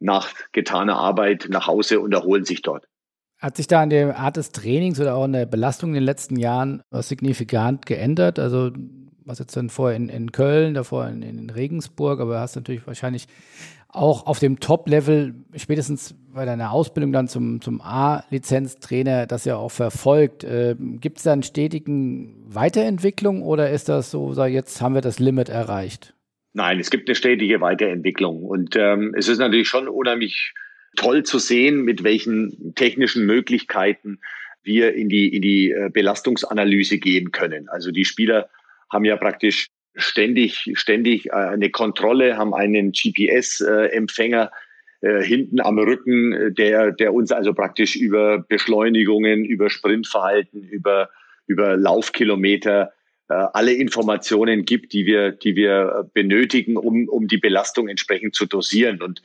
nach getaner Arbeit nach Hause und erholen sich dort. Hat sich da an der Art des Trainings oder auch an der Belastung in den letzten Jahren was signifikant geändert? Also was jetzt dann vorher in, in Köln, davor in, in Regensburg, aber hast natürlich wahrscheinlich auch auf dem Top-Level, spätestens bei deiner Ausbildung dann zum, zum A-Lizenz-Trainer, das ja auch verfolgt. Äh, gibt es da einen stetigen Weiterentwicklung oder ist das so, jetzt haben wir das Limit erreicht? Nein, es gibt eine stetige Weiterentwicklung und ähm, es ist natürlich schon unheimlich toll zu sehen, mit welchen technischen Möglichkeiten wir in die, in die Belastungsanalyse gehen können. Also die Spieler haben ja praktisch ständig, ständig eine Kontrolle, haben einen G P S-Empfänger hinten am Rücken, der, der uns also praktisch über Beschleunigungen, über Sprintverhalten, über, über Laufkilometer alle Informationen gibt, die wir, die wir benötigen, um, um die Belastung entsprechend zu dosieren. Und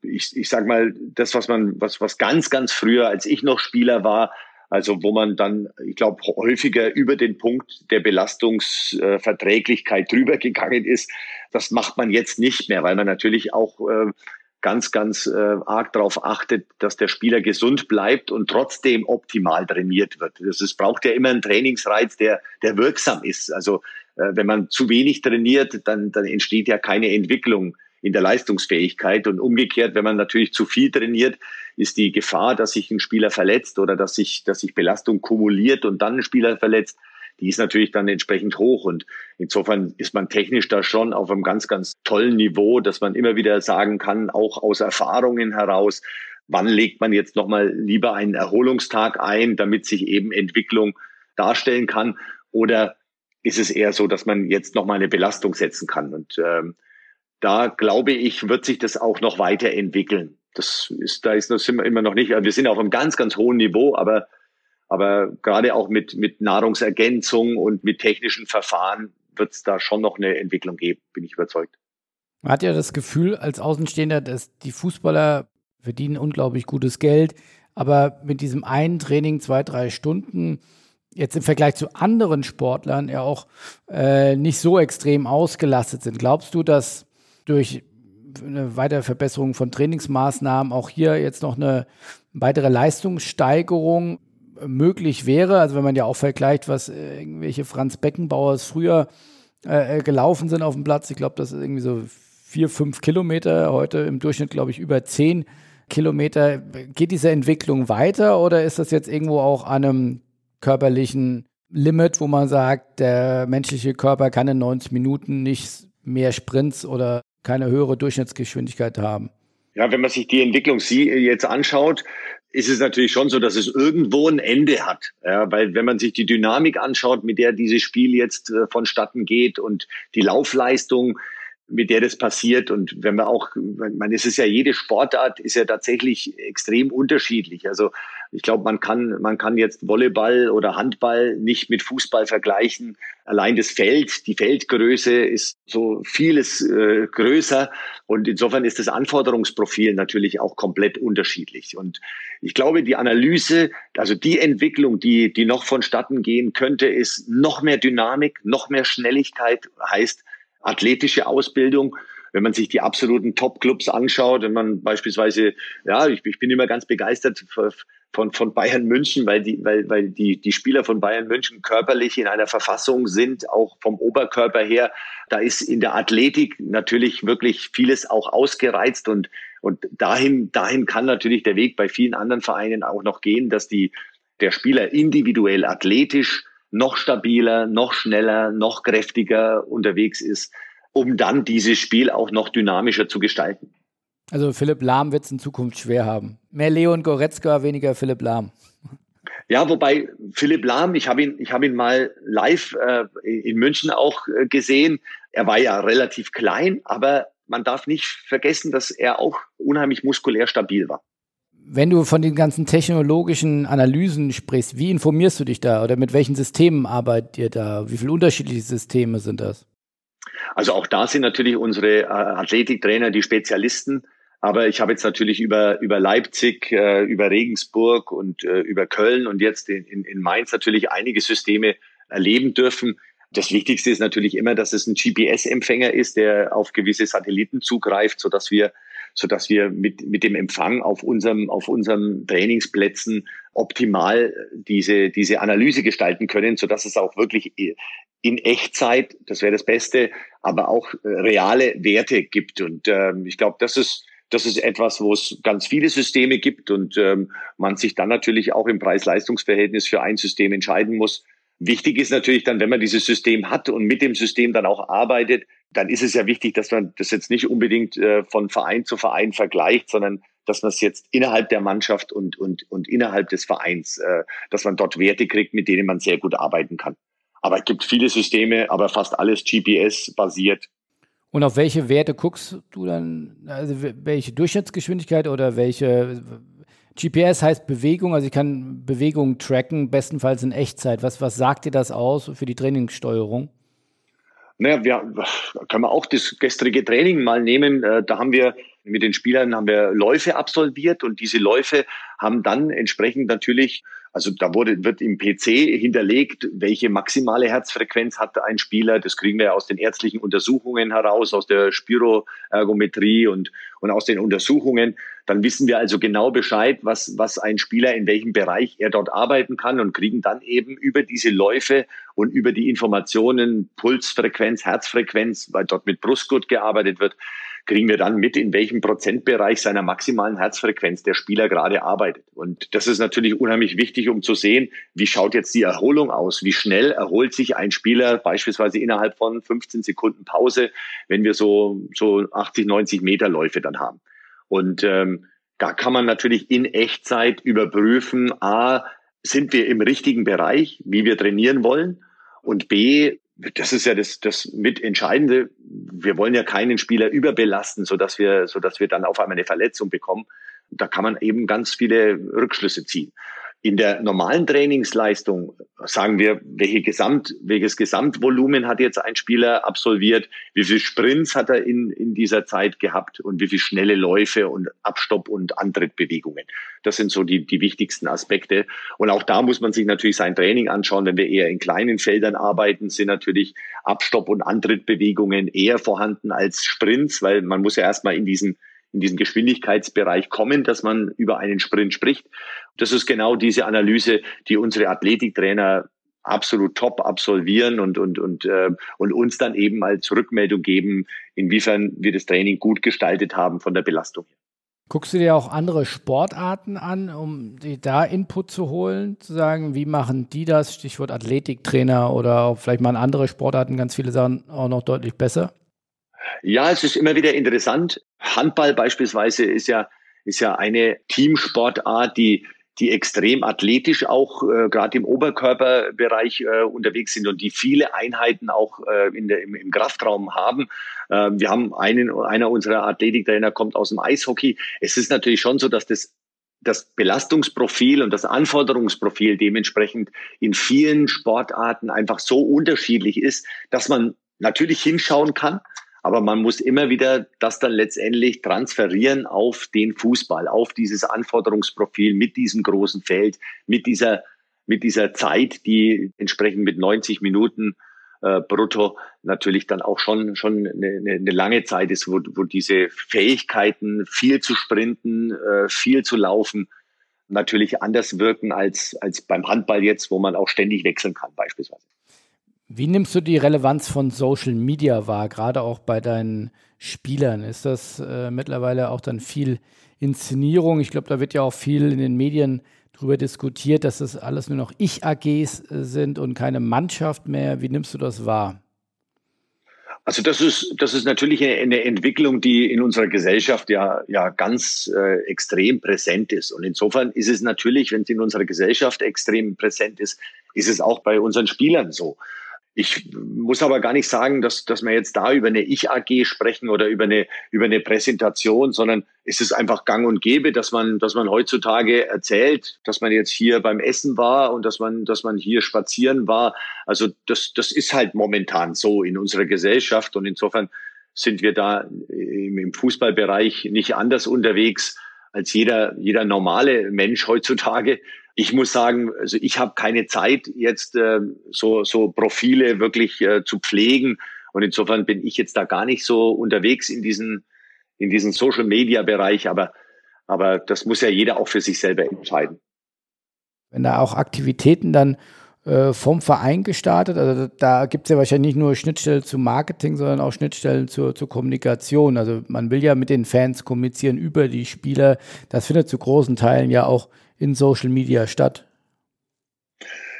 ich, ich sag mal, das, was man, was, was ganz, ganz früher, als ich noch Spieler war, also wo man dann, ich glaube, häufiger über den Punkt der Belastungsverträglichkeit drüber gegangen ist, das macht man jetzt nicht mehr, weil man natürlich auch äh, ganz, ganz äh, arg darauf achtet, dass der Spieler gesund bleibt und trotzdem optimal trainiert wird. Das ist, braucht ja immer einen Trainingsreiz, der, der wirksam ist. Also äh, wenn man zu wenig trainiert, dann, dann entsteht ja keine Entwicklung in der Leistungsfähigkeit. Und umgekehrt, wenn man natürlich zu viel trainiert, ist die Gefahr, dass sich ein Spieler verletzt oder dass sich, dass sich Belastung kumuliert und dann ein Spieler verletzt, die ist natürlich dann entsprechend hoch. Und insofern ist man technisch da schon auf einem ganz, ganz tollen Niveau, dass man immer wieder sagen kann, auch aus Erfahrungen heraus, wann legt man jetzt nochmal lieber einen Erholungstag ein, damit sich eben Entwicklung darstellen kann? Oder ist es eher so, dass man jetzt nochmal eine Belastung setzen kann? Und ähm, da glaube ich, wird sich das auch noch weiterentwickeln. Das ist, da ist, das sind wir immer noch nicht. Wir sind auf einem ganz, ganz hohen Niveau, aber, aber gerade auch mit, mit Nahrungsergänzung und mit technischen Verfahren wird es da schon noch eine Entwicklung geben, bin ich überzeugt. Man hat ja das Gefühl als Außenstehender, dass die Fußballer verdienen unglaublich gutes Geld, aber mit diesem einen Training zwei, drei Stunden jetzt im Vergleich zu anderen Sportlern ja auch äh, nicht so extrem ausgelastet sind. Glaubst du, dass durch eine weitere Verbesserung von Trainingsmaßnahmen auch hier jetzt noch eine weitere Leistungssteigerung möglich wäre? Also wenn man ja auch vergleicht, was irgendwelche Franz Beckenbauers früher äh, gelaufen sind auf dem Platz. Ich glaube, das ist irgendwie so vier, fünf Kilometer. Heute im Durchschnitt, glaube ich, über zehn Kilometer. Geht diese Entwicklung weiter oder ist das jetzt irgendwo auch an einem körperlichen Limit, wo man sagt, der menschliche Körper kann in neunzig Minuten nicht mehr Sprints oder keine höhere Durchschnittsgeschwindigkeit haben? Ja, wenn man sich die Entwicklung jetzt anschaut, ist es natürlich schon so, dass es irgendwo ein Ende hat. Ja, weil wenn man sich die Dynamik anschaut, mit der dieses Spiel jetzt äh, vonstatten geht und die Laufleistung, mit der das passiert und wenn man auch, man ist es ja, jede Sportart ist ja tatsächlich extrem unterschiedlich. Also ich glaube, man kann, man kann jetzt Volleyball oder Handball nicht mit Fußball vergleichen. Allein das Feld, die Feldgröße ist so vieles äh, größer und insofern ist das Anforderungsprofil natürlich auch komplett unterschiedlich. Und ich glaube, die Analyse, also die Entwicklung, die, die noch vonstatten gehen könnte, ist noch mehr Dynamik, noch mehr Schnelligkeit, heißt athletische Ausbildung. Wenn man sich die absoluten Top-Clubs anschaut, wenn man beispielsweise, ja, ich, ich bin immer ganz begeistert von, von Bayern München, weil die, weil, weil die, die Spieler von Bayern München körperlich in einer Verfassung sind, auch vom Oberkörper her. Da ist in der Athletik natürlich wirklich vieles auch ausgereizt und, und dahin, dahin kann natürlich der Weg bei vielen anderen Vereinen auch noch gehen, dass die, der Spieler individuell athletisch noch stabiler, noch schneller, noch kräftiger unterwegs ist, um dann dieses Spiel auch noch dynamischer zu gestalten. Also Philipp Lahm wird es in Zukunft schwer haben. Mehr Leon Goretzka, weniger Philipp Lahm. Ja, wobei Philipp Lahm, ich habe ihn, ich habe ihn mal live äh, in München auch äh, gesehen. Er war ja relativ klein, aber man darf nicht vergessen, dass er auch unheimlich muskulär stabil war. Wenn du von den ganzen technologischen Analysen sprichst, wie informierst du dich da oder mit welchen Systemen arbeitet ihr da? Wie viele unterschiedliche Systeme sind das? Also auch da sind natürlich unsere Athletiktrainer die Spezialisten. Aber ich habe jetzt natürlich über, über Leipzig, äh, über Regensburg und äh, über Köln und jetzt in, in Mainz natürlich einige Systeme erleben dürfen. Das Wichtigste ist natürlich immer, dass es ein G P S-Empfänger ist, der auf gewisse Satelliten zugreift, sodass wir so dass wir mit mit dem Empfang auf unserem auf unserem Trainingsplätzen optimal diese diese Analyse gestalten können, so dass es auch wirklich in Echtzeit, das wäre das Beste, aber auch reale Werte gibt. Und ähm, ich glaube, das ist das ist etwas, wo es ganz viele Systeme gibt und ähm, man sich dann natürlich auch im Preis-Leistungs-Verhältnis für ein System entscheiden muss, Wichtig ist natürlich dann, wenn man dieses System hat und mit dem System dann auch arbeitet, dann ist es ja wichtig, dass man das jetzt nicht unbedingt äh, von Verein zu Verein vergleicht, sondern dass man es jetzt innerhalb der Mannschaft und, und, und innerhalb des Vereins, äh, dass man dort Werte kriegt, mit denen man sehr gut arbeiten kann. Aber es gibt viele Systeme, aber fast alles G P S-basiert. Und auf welche Werte guckst du dann? Also welche Durchschnittsgeschwindigkeit oder welche... G P S heißt Bewegung, also ich kann Bewegungen tracken, bestenfalls in Echtzeit. Was, was sagt dir das aus für die Trainingssteuerung? Naja, wir können wir auch das gestrige Training mal nehmen. Da haben wir mit den Spielern haben wir Läufe absolviert und diese Läufe haben dann entsprechend natürlich, also da wurde, wird im P C hinterlegt, welche maximale Herzfrequenz hat ein Spieler. Das kriegen wir aus den ärztlichen Untersuchungen heraus, aus der Spiroergometrie und, und aus den Untersuchungen. Dann wissen wir also genau Bescheid, was, was ein Spieler, in welchem Bereich er dort arbeiten kann und kriegen dann eben über diese Läufe und über die Informationen, Pulsfrequenz, Herzfrequenz, weil dort mit Brustgurt gearbeitet wird, kriegen wir dann mit, in welchem Prozentbereich seiner maximalen Herzfrequenz der Spieler gerade arbeitet. Und das ist natürlich unheimlich wichtig, um zu sehen, wie schaut jetzt die Erholung aus? Wie schnell erholt sich ein Spieler beispielsweise innerhalb von fünfzehn Sekunden Pause, wenn wir so, so achtzig, neunzig Meter Läufe dann haben? Und ähm, da kann man natürlich in Echtzeit überprüfen, A, sind wir im richtigen Bereich, wie wir trainieren wollen? Und B, das ist ja das, das Mitentscheidende. Wir wollen ja keinen Spieler überbelasten, sodass wir, sodass wir dann auf einmal eine Verletzung bekommen. Da kann man eben ganz viele Rückschlüsse ziehen. In der normalen Trainingsleistung sagen wir, welche Gesamt, welches Gesamtvolumen hat jetzt ein Spieler absolviert, wie viele Sprints hat er in, in dieser Zeit gehabt und wie viele schnelle Läufe und Abstopp- und Antrittbewegungen. Das sind so die, die wichtigsten Aspekte. Und auch da muss man sich natürlich sein Training anschauen. Wenn wir eher in kleinen Feldern arbeiten, sind natürlich Abstopp- und Antrittbewegungen eher vorhanden als Sprints, weil man muss ja erstmal in diesen in diesen Geschwindigkeitsbereich kommen, dass man über einen Sprint spricht. Das ist genau diese Analyse, die unsere Athletiktrainer absolut top absolvieren und, und, und, äh, und uns dann eben als Rückmeldung geben, inwiefern wir das Training gut gestaltet haben von der Belastung. Guckst du dir auch andere Sportarten an, um dir da Input zu holen, zu sagen, wie machen die das, Stichwort Athletiktrainer oder auch vielleicht mal andere Sportarten, ganz viele Sachen auch noch deutlich besser? Ja, es ist immer wieder interessant. Handball beispielsweise ist ja, ist ja eine Teamsportart, die, die extrem athletisch auch äh, gerade im Oberkörperbereich äh, unterwegs sind und die viele Einheiten auch äh, in der, im, im Kraftraum haben. Äh, wir haben einen, einer unserer Athletiktrainer kommt aus dem Eishockey. Es ist natürlich schon so, dass das Das Belastungsprofil und das Anforderungsprofil dementsprechend in vielen Sportarten einfach so unterschiedlich ist, dass man natürlich hinschauen kann, aber man muss immer wieder das dann letztendlich transferieren auf den Fußball, auf dieses Anforderungsprofil mit diesem großen Feld, mit dieser, mit dieser Zeit, die entsprechend mit neunzig Minuten äh, brutto natürlich dann auch schon, schon eine, eine lange Zeit ist, wo, wo diese Fähigkeiten, viel zu sprinten, äh, viel zu laufen, natürlich anders wirken als, als beim Handball jetzt, wo man auch ständig wechseln kann beispielsweise. Wie nimmst du die Relevanz von Social Media wahr, gerade auch bei deinen Spielern? Ist das äh, mittlerweile auch dann viel Inszenierung? Ich glaube, da wird ja auch viel in den Medien drüber diskutiert, dass das alles nur noch Ich-A Gs sind und keine Mannschaft mehr. Wie nimmst du das wahr? Also das ist, das ist natürlich eine Entwicklung, die in unserer Gesellschaft ja, ja ganz äh, extrem präsent ist. Und insofern ist es natürlich, wenn es in unserer Gesellschaft extrem präsent ist, ist es auch bei unseren Spielern so. Ich muss aber gar nicht sagen, dass, dass wir jetzt da über eine Ich-A G sprechen oder über eine, über eine Präsentation, sondern es ist einfach gang und gäbe, dass man, dass man heutzutage erzählt, dass man jetzt hier beim Essen war und dass man, dass man hier spazieren war. Also das, das ist halt momentan so in unserer Gesellschaft und insofern sind wir da im Fußballbereich nicht anders unterwegs als jeder, jeder normale Mensch heutzutage. Ich muss sagen, also ich habe keine Zeit, jetzt äh, so, so Profile wirklich äh, zu pflegen. Und insofern bin ich jetzt da gar nicht so unterwegs in diesen, in diesen Social-Media-Bereich. Aber, aber das muss ja jeder auch für sich selber entscheiden. Wenn da auch Aktivitäten dann äh, vom Verein gestartet, also da gibt es ja wahrscheinlich nicht nur Schnittstellen zu Marketing, sondern auch Schnittstellen zur, zur Kommunikation. Also man will ja mit den Fans kommunizieren über die Spieler. Das findet zu großen Teilen ja auch in Social Media statt?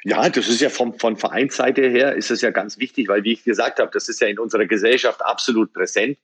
Ja, das ist ja vom, von Vereinsseite her ist das ja ganz wichtig, weil, wie ich gesagt habe, das ist ja in unserer Gesellschaft absolut präsent.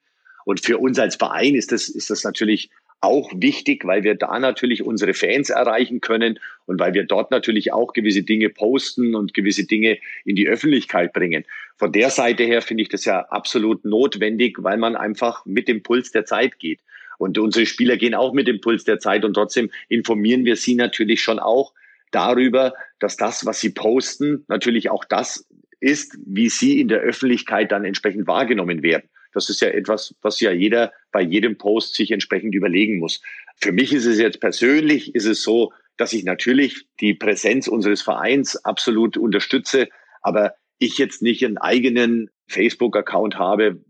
Und für uns als Verein ist das, ist das natürlich auch wichtig, weil wir da natürlich unsere Fans erreichen können und weil wir dort natürlich auch gewisse Dinge posten und gewisse Dinge in die Öffentlichkeit bringen. Von der Seite her finde ich das ja absolut notwendig, weil man einfach mit dem Puls der Zeit geht. Und unsere Spieler gehen auch mit dem Puls der Zeit und trotzdem informieren wir sie natürlich schon auch darüber, dass das, was sie posten, natürlich auch das ist, wie sie in der Öffentlichkeit dann entsprechend wahrgenommen werden. Das ist ja etwas, was ja jeder bei jedem Post sich entsprechend überlegen muss. Für mich ist es jetzt persönlich, ist es so, dass ich natürlich die Präsenz unseres Vereins absolut unterstütze, aber ich jetzt nicht einen eigenen Facebook-Account habe.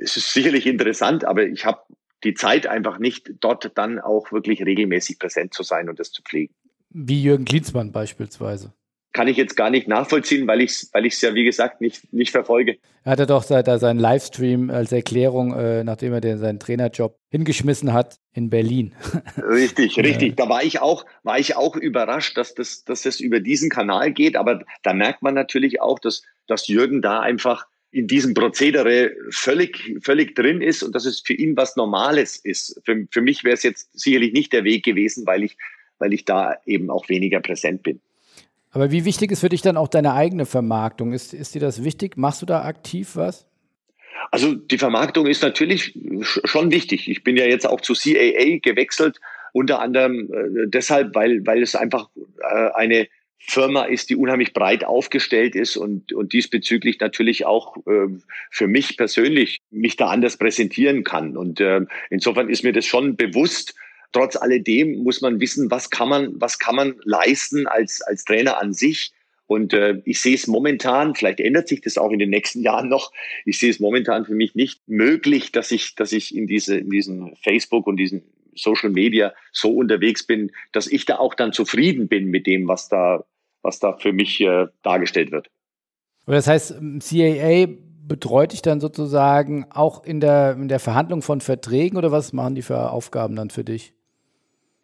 Es ist sicherlich interessant, aber ich habe die Zeit einfach nicht, dort dann auch wirklich regelmäßig präsent zu sein und das zu pflegen. Wie Jürgen Klinsmann beispielsweise. Kann ich jetzt gar nicht nachvollziehen, weil ich es weil ich's ja, wie gesagt, nicht, nicht verfolge. Er hatte doch seit er seinen Livestream als Erklärung, äh, nachdem er den, seinen Trainerjob hingeschmissen hat, in Berlin. Richtig, richtig. Ja. Da war ich auch, war ich auch überrascht, dass das, dass das über diesen Kanal geht. Aber da merkt man natürlich auch, dass, dass Jürgen da einfach in diesem Prozedere völlig, völlig drin ist und dass es für ihn was Normales ist. Für, für mich wäre es jetzt sicherlich nicht der Weg gewesen, weil ich, weil ich da eben auch weniger präsent bin. Aber wie wichtig ist für dich dann auch deine eigene Vermarktung? Ist, ist dir das wichtig? Machst du da aktiv was? Also die Vermarktung ist natürlich schon wichtig. Ich bin ja jetzt auch zu C A A gewechselt, unter anderem äh, deshalb, weil, weil es einfach äh, eine Firma ist, die unheimlich breit aufgestellt ist und, und diesbezüglich natürlich auch äh, für mich persönlich mich da anders präsentieren kann. Und äh, insofern ist mir das schon bewusst. Trotz alledem muss man wissen, was kann man, was kann man leisten als, als Trainer an sich. Und äh, ich sehe es momentan, vielleicht ändert sich das auch in den nächsten Jahren noch, ich sehe es momentan für mich nicht möglich, dass ich, dass ich in, diese, in diesen Facebook und diesen Social Media so unterwegs bin, dass ich da auch dann zufrieden bin mit dem, was da, was da für mich äh, dargestellt wird. Aber das heißt, C A A betreut dich dann sozusagen auch in der, in der Verhandlung von Verträgen oder was machen die für Aufgaben dann für dich?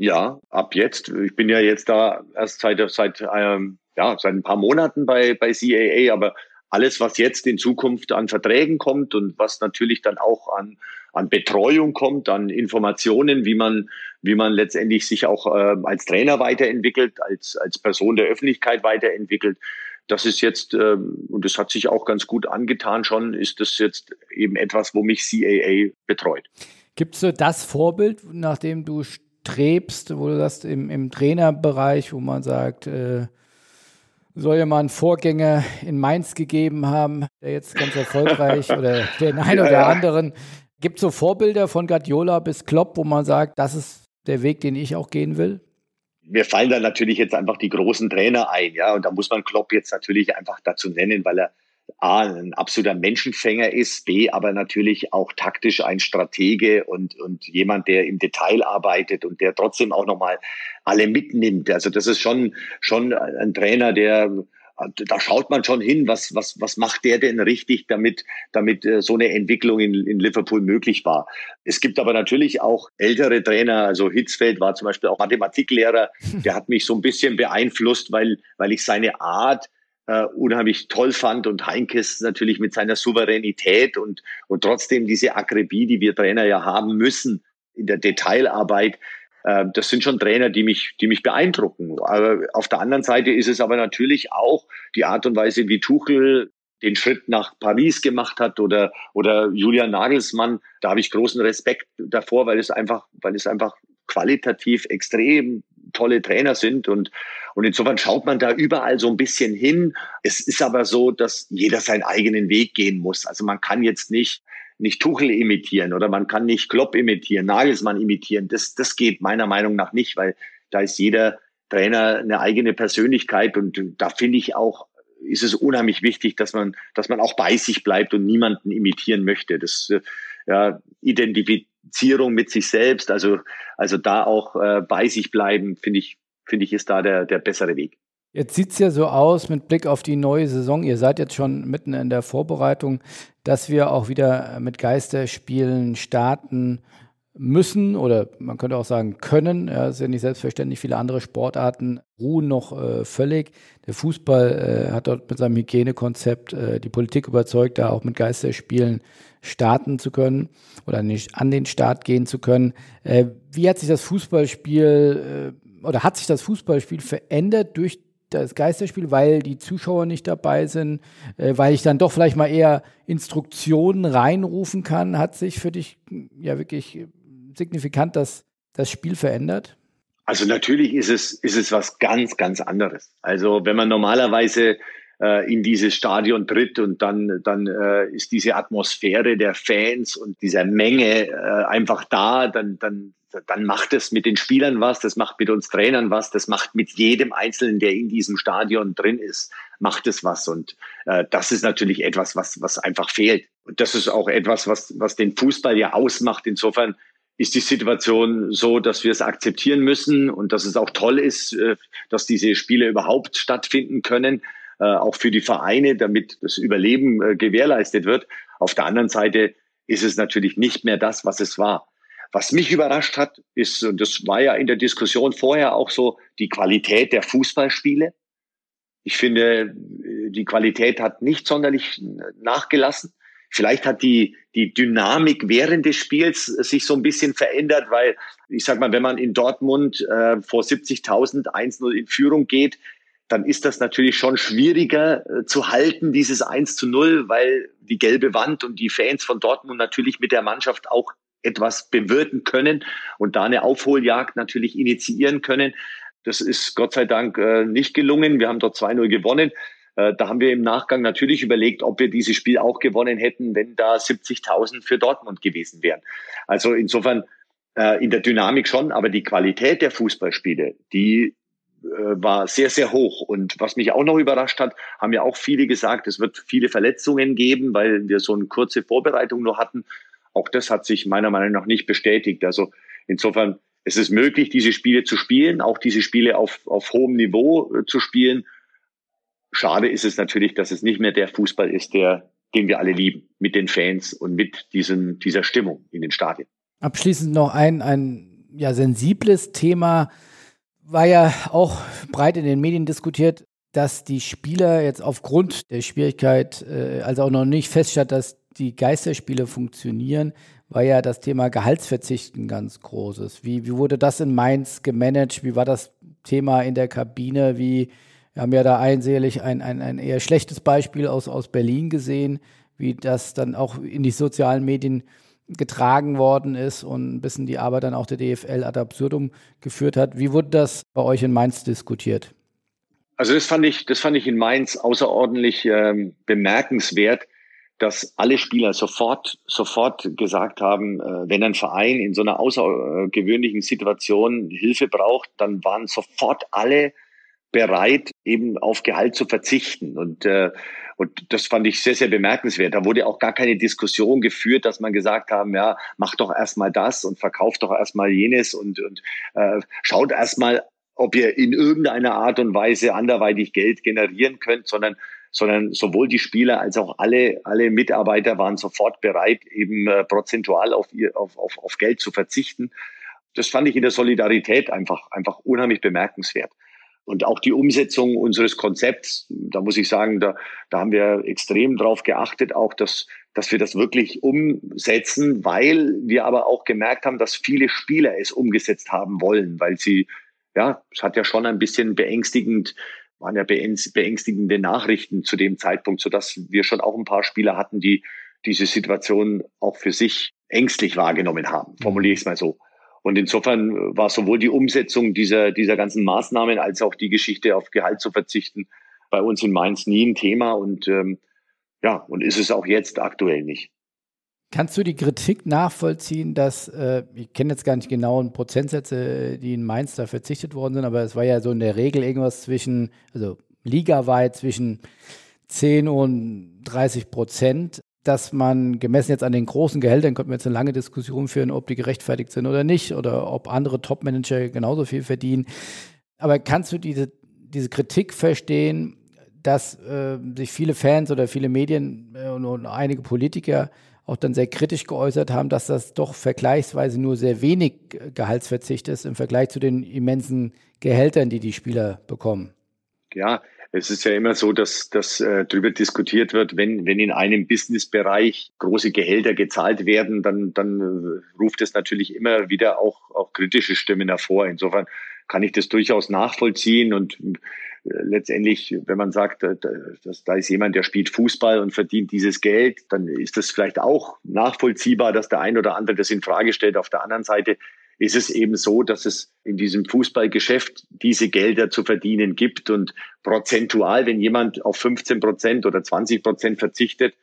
Ja, ab jetzt. Ich bin ja jetzt da erst seit, seit, ähm, ja, seit ein paar Monaten bei, bei C A A, aber alles, was jetzt in Zukunft an Verträgen kommt und was natürlich dann auch an, an Betreuung kommt, an Informationen, wie man, wie man letztendlich sich auch äh, als Trainer weiterentwickelt, als, als Person der Öffentlichkeit weiterentwickelt, das ist jetzt, ähm, und das hat sich auch ganz gut angetan schon, ist das jetzt eben etwas, wo mich C A A betreut. Gibt es so das Vorbild, nach dem du strebst, wo du sagst, im, im Trainerbereich, wo man sagt, äh, soll ja mal einen Vorgänger in Mainz gegeben haben, der jetzt ganz erfolgreich oder den einen oder ja, ja. anderen. Gibt es so Vorbilder von Guardiola bis Klopp, wo man sagt, das ist der Weg, den ich auch gehen will? Mir fallen da natürlich jetzt einfach die großen Trainer ein, ja, und da muss man Klopp jetzt natürlich einfach dazu nennen, weil er A, ein absoluter Menschenfänger ist, B, aber natürlich auch taktisch ein Stratege und, und jemand, der im Detail arbeitet und der trotzdem auch nochmal alle mitnimmt. Also das ist schon, schon ein Trainer, der, da schaut man schon hin, was, was, was macht der denn richtig, damit, damit so eine Entwicklung in, in Liverpool möglich war. Es gibt aber natürlich auch ältere Trainer, also Hitzfeld war zum Beispiel auch Mathematiklehrer, der hat mich so ein bisschen beeinflusst, weil, weil ich seine Art Uh, unheimlich toll fand und Heinkes natürlich mit seiner Souveränität und, und trotzdem diese Akribie, die wir Trainer ja haben müssen in der Detailarbeit, uh, das sind schon Trainer, die mich, die mich beeindrucken. Aber auf der anderen Seite ist es aber natürlich auch die Art und Weise, wie Tuchel den Schritt nach Paris gemacht hat oder, oder Julian Nagelsmann, da habe ich großen Respekt davor, weil es einfach, weil es einfach qualitativ extrem tolle Trainer sind und Und insofern schaut man da überall so ein bisschen hin. Es ist aber so, dass jeder seinen eigenen Weg gehen muss. Also man kann jetzt nicht, nicht Tuchel imitieren oder man kann nicht Klopp imitieren, Nagelsmann imitieren. Das, das geht meiner Meinung nach nicht, weil da ist jeder Trainer eine eigene Persönlichkeit. Und da finde ich auch, ist es unheimlich wichtig, dass man, dass man auch bei sich bleibt und niemanden imitieren möchte. Das, ja, Identifizierung mit sich selbst, also, also da auch äh, bei sich bleiben, finde ich, finde ich, ist da der, der bessere Weg. Jetzt sieht es ja so aus, mit Blick auf die neue Saison, ihr seid jetzt schon mitten in der Vorbereitung, dass wir auch wieder mit Geisterspielen starten müssen oder man könnte auch sagen können, ja, ist ja nicht selbstverständlich, viele andere Sportarten ruhen noch äh, völlig. Der Fußball äh, hat dort mit seinem Hygienekonzept äh, die Politik überzeugt, da auch mit Geisterspielen starten zu können oder nicht an den Start gehen zu können. Äh, wie hat sich das Fußballspiel äh, oder hat sich das Fußballspiel verändert durch das Geisterspiel, weil die Zuschauer nicht dabei sind, äh, weil ich dann doch vielleicht mal eher Instruktionen reinrufen kann? Hat sich für dich ja wirklich signifikant das, das Spiel verändert? Also natürlich ist es, ist es was ganz, ganz anderes. Also wenn man normalerweise äh, in dieses Stadion tritt und dann, dann äh, ist diese Atmosphäre der Fans und dieser Menge äh, einfach da, dann, dann, dann macht es mit den Spielern was, das macht mit uns Trainern was, das macht mit jedem Einzelnen, der in diesem Stadion drin ist, macht es was. Und äh, das ist natürlich etwas, was, was einfach fehlt. Und das ist auch etwas, was, was den Fußball ja ausmacht. Insofern ist die Situation so, dass wir es akzeptieren müssen und dass es auch toll ist, dass diese Spiele überhaupt stattfinden können, auch für die Vereine, damit das Überleben gewährleistet wird. Auf der anderen Seite ist es natürlich nicht mehr das, was es war. Was mich überrascht hat, ist, und das war ja in der Diskussion vorher auch so, die Qualität der Fußballspiele. Ich finde, die Qualität hat nicht sonderlich nachgelassen. Vielleicht hat die, die Dynamik während des Spiels sich so ein bisschen verändert, weil, ich sag mal, wenn man in Dortmund äh, vor siebzigtausend eins zu null in Führung geht, dann ist das natürlich schon schwieriger äh, zu halten, dieses eins zu null, weil die gelbe Wand und die Fans von Dortmund natürlich mit der Mannschaft auch etwas bewirken können und da eine Aufholjagd natürlich initiieren können. Das ist Gott sei Dank äh, nicht gelungen. Wir haben dort zwei null gewonnen. Da haben wir im Nachgang natürlich überlegt, ob wir dieses Spiel auch gewonnen hätten, wenn da siebzigtausend für Dortmund gewesen wären. Also insofern äh, in der Dynamik schon, aber die Qualität der Fußballspiele, die äh, war sehr, sehr hoch. Und was mich auch noch überrascht hat, haben ja auch viele gesagt, es wird viele Verletzungen geben, weil wir so eine kurze Vorbereitung nur hatten. Auch das hat sich meiner Meinung nach nicht bestätigt. Also insofern, es ist möglich, diese Spiele zu spielen, auch diese Spiele auf, auf hohem Niveau äh, zu spielen. Schade ist es natürlich, dass es nicht mehr der Fußball ist, der, den wir alle lieben, mit den Fans und mit diesem, dieser Stimmung in den Stadien. Abschließend noch ein, ein ja, sensibles Thema, war ja auch breit in den Medien diskutiert, dass die Spieler jetzt aufgrund der Schwierigkeit, äh, also auch noch nicht feststand, dass die Geisterspiele funktionieren, war ja das Thema Gehaltsverzicht ein ganz großes. Wie, wie wurde das in Mainz gemanagt? Wie war das Thema in der Kabine? Wie Wir haben ja da einselig ein, ein, ein eher schlechtes Beispiel aus, aus Berlin gesehen, wie das dann auch in die sozialen Medien getragen worden ist und ein bisschen die Arbeit dann auch der D F L ad absurdum geführt hat. Wie wurde das bei euch in Mainz diskutiert? Also das fand ich, das fand ich in Mainz außerordentlich ähm, bemerkenswert, dass alle Spieler sofort, sofort gesagt haben, äh, wenn ein Verein in so einer außergewöhnlichen Situation Hilfe braucht, dann waren sofort alle bereit, eben auf Gehalt zu verzichten. Und, äh, und das fand ich sehr, sehr bemerkenswert. Da wurde auch gar keine Diskussion geführt, dass man gesagt haben, ja, mach doch erstmal das und verkauft doch erstmal jenes und, und äh, schaut erstmal, ob ihr in irgendeiner Art und Weise anderweitig Geld generieren könnt, sondern, sondern sowohl die Spieler als auch alle, alle Mitarbeiter waren sofort bereit, eben äh, prozentual auf, ihr, auf, auf, auf Geld zu verzichten. Das fand ich in der Solidarität einfach, einfach unheimlich bemerkenswert. Und auch die Umsetzung unseres Konzepts, da muss ich sagen, da, da haben wir extrem drauf geachtet, auch dass, dass wir das wirklich umsetzen, weil wir aber auch gemerkt haben, dass viele Spieler es umgesetzt haben wollen, weil sie, ja, es hat ja schon ein bisschen beängstigend, waren ja beängstigende Nachrichten zu dem Zeitpunkt, sodass wir schon auch ein paar Spieler hatten, die diese Situation auch für sich ängstlich wahrgenommen haben, formuliere ich es mal so. Und insofern war sowohl die Umsetzung dieser, dieser ganzen Maßnahmen als auch die Geschichte, auf Gehalt zu verzichten, bei uns in Mainz nie ein Thema und ähm, ja, und ist es auch jetzt aktuell nicht. Kannst du die Kritik nachvollziehen, dass, äh, ich kenne jetzt gar nicht genauen Prozentsätze, die in Mainz da verzichtet worden sind, aber es war ja so in der Regel irgendwas zwischen, also ligaweit zwischen zehn und dreißig Prozent. Dass man gemessen jetzt an den großen Gehältern, könnten wir jetzt eine lange Diskussion führen, ob die gerechtfertigt sind oder nicht oder ob andere Top-Manager genauso viel verdienen. Aber kannst du diese, diese Kritik verstehen, dass äh, sich viele Fans oder viele Medien äh, und, und einige Politiker auch dann sehr kritisch geäußert haben, dass das doch vergleichsweise nur sehr wenig Gehaltsverzicht ist im Vergleich zu den immensen Gehältern, die die Spieler bekommen. Ja, es ist ja immer so, dass, dass äh, darüber diskutiert wird, wenn, wenn in einem Businessbereich große Gehälter gezahlt werden, dann, dann äh, ruft es natürlich immer wieder auch, auch kritische Stimmen hervor. Insofern kann ich das durchaus nachvollziehen und äh, letztendlich, wenn man sagt, äh, dass, da ist jemand, der spielt Fußball und verdient dieses Geld, dann ist das vielleicht auch nachvollziehbar, dass der ein oder andere das in Frage stellt. Auf der anderen Seite ist es eben so, dass es in diesem Fußballgeschäft diese Gelder zu verdienen gibt und prozentual, wenn jemand auf fünfzehn Prozent oder zwanzig Prozent verzichtet,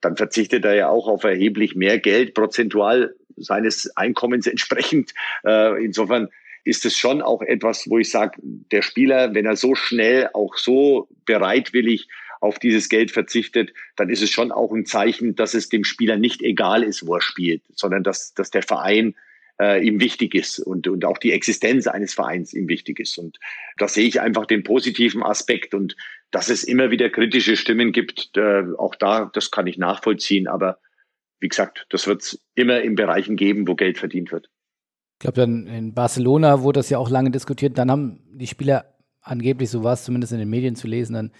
dann verzichtet er ja auch auf erheblich mehr Geld, prozentual seines Einkommens entsprechend. Insofern ist es schon auch etwas, wo ich sage, der Spieler, wenn er so schnell, auch so bereitwillig auf dieses Geld verzichtet, dann ist es schon auch ein Zeichen, dass es dem Spieler nicht egal ist, wo er spielt, sondern dass, dass der Verein Äh, ihm wichtig ist und, und auch die Existenz eines Vereins ihm wichtig ist. Und da sehe ich einfach den positiven Aspekt und dass es immer wieder kritische Stimmen gibt, äh, auch da, das kann ich nachvollziehen. Aber wie gesagt, das wird es immer in Bereichen geben, wo Geld verdient wird. Ich glaube, dann in Barcelona wurde das ja auch lange diskutiert. Dann haben die Spieler angeblich, so war es zumindest in den Medien zu lesen, dann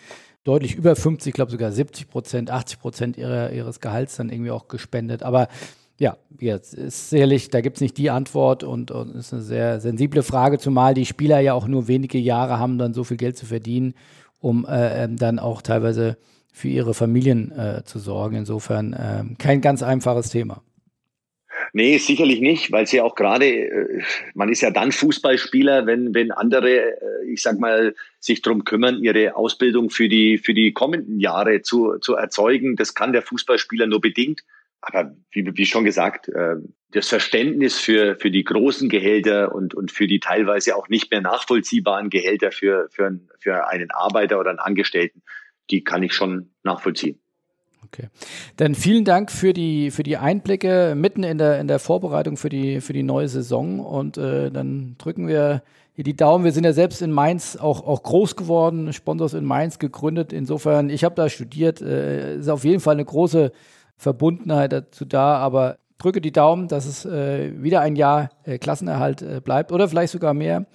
deutlich über fünfzig, ich glaube sogar siebzig Prozent, achtzig Prozent ihrer, ihres Gehalts dann irgendwie auch gespendet. Aber ja, jetzt ist sicherlich, da gibt es nicht die Antwort und es ist eine sehr sensible Frage, zumal die Spieler ja auch nur wenige Jahre haben, dann so viel Geld zu verdienen, um äh, dann auch teilweise für ihre Familien äh, zu sorgen. Insofern äh, kein ganz einfaches Thema. Nee, sicherlich nicht, weil es ja auch gerade, äh, man ist ja dann Fußballspieler, wenn, wenn andere, äh, ich sag mal, sich darum kümmern, ihre Ausbildung für die, für die kommenden Jahre zu, zu erzeugen. Das kann der Fußballspieler nur bedingt. Aber wie, wie schon gesagt, das Verständnis für, für die großen Gehälter und, und für die teilweise auch nicht mehr nachvollziehbaren Gehälter für, für, für einen Arbeiter oder einen Angestellten, die kann ich schon nachvollziehen. Okay. Dann vielen Dank für die, für die Einblicke mitten in der, in der Vorbereitung für die, für die neue Saison. Und äh, dann drücken wir hier die Daumen. Wir sind ja selbst in Mainz auch, auch groß geworden, Sponsors in Mainz gegründet. Insofern, ich habe da studiert. Äh, ist auf jeden Fall eine große Verbundenheit dazu da, aber drücke die Daumen, dass es äh, wieder ein Jahr äh, Klassenerhalt äh, bleibt oder vielleicht sogar mehr.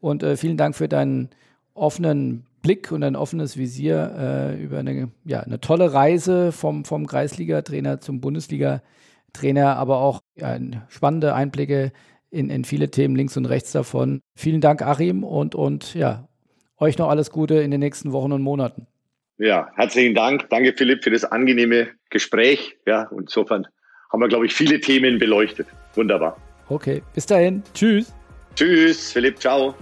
Und äh, vielen Dank für deinen offenen Blick und dein offenes Visier äh, über eine, ja, eine tolle Reise vom, vom Kreisliga-Trainer zum Bundesliga-Trainer, aber auch ja, spannende Einblicke in, in viele Themen links und rechts davon. Vielen Dank, Achim, und, und ja, euch noch alles Gute in den nächsten Wochen und Monaten. Ja, herzlichen Dank. Danke, Philipp, für das angenehme Gespräch. Ja, und insofern haben wir, glaube ich, viele Themen beleuchtet. Wunderbar. Okay, bis dahin. Tschüss. Tschüss, Philipp. Ciao.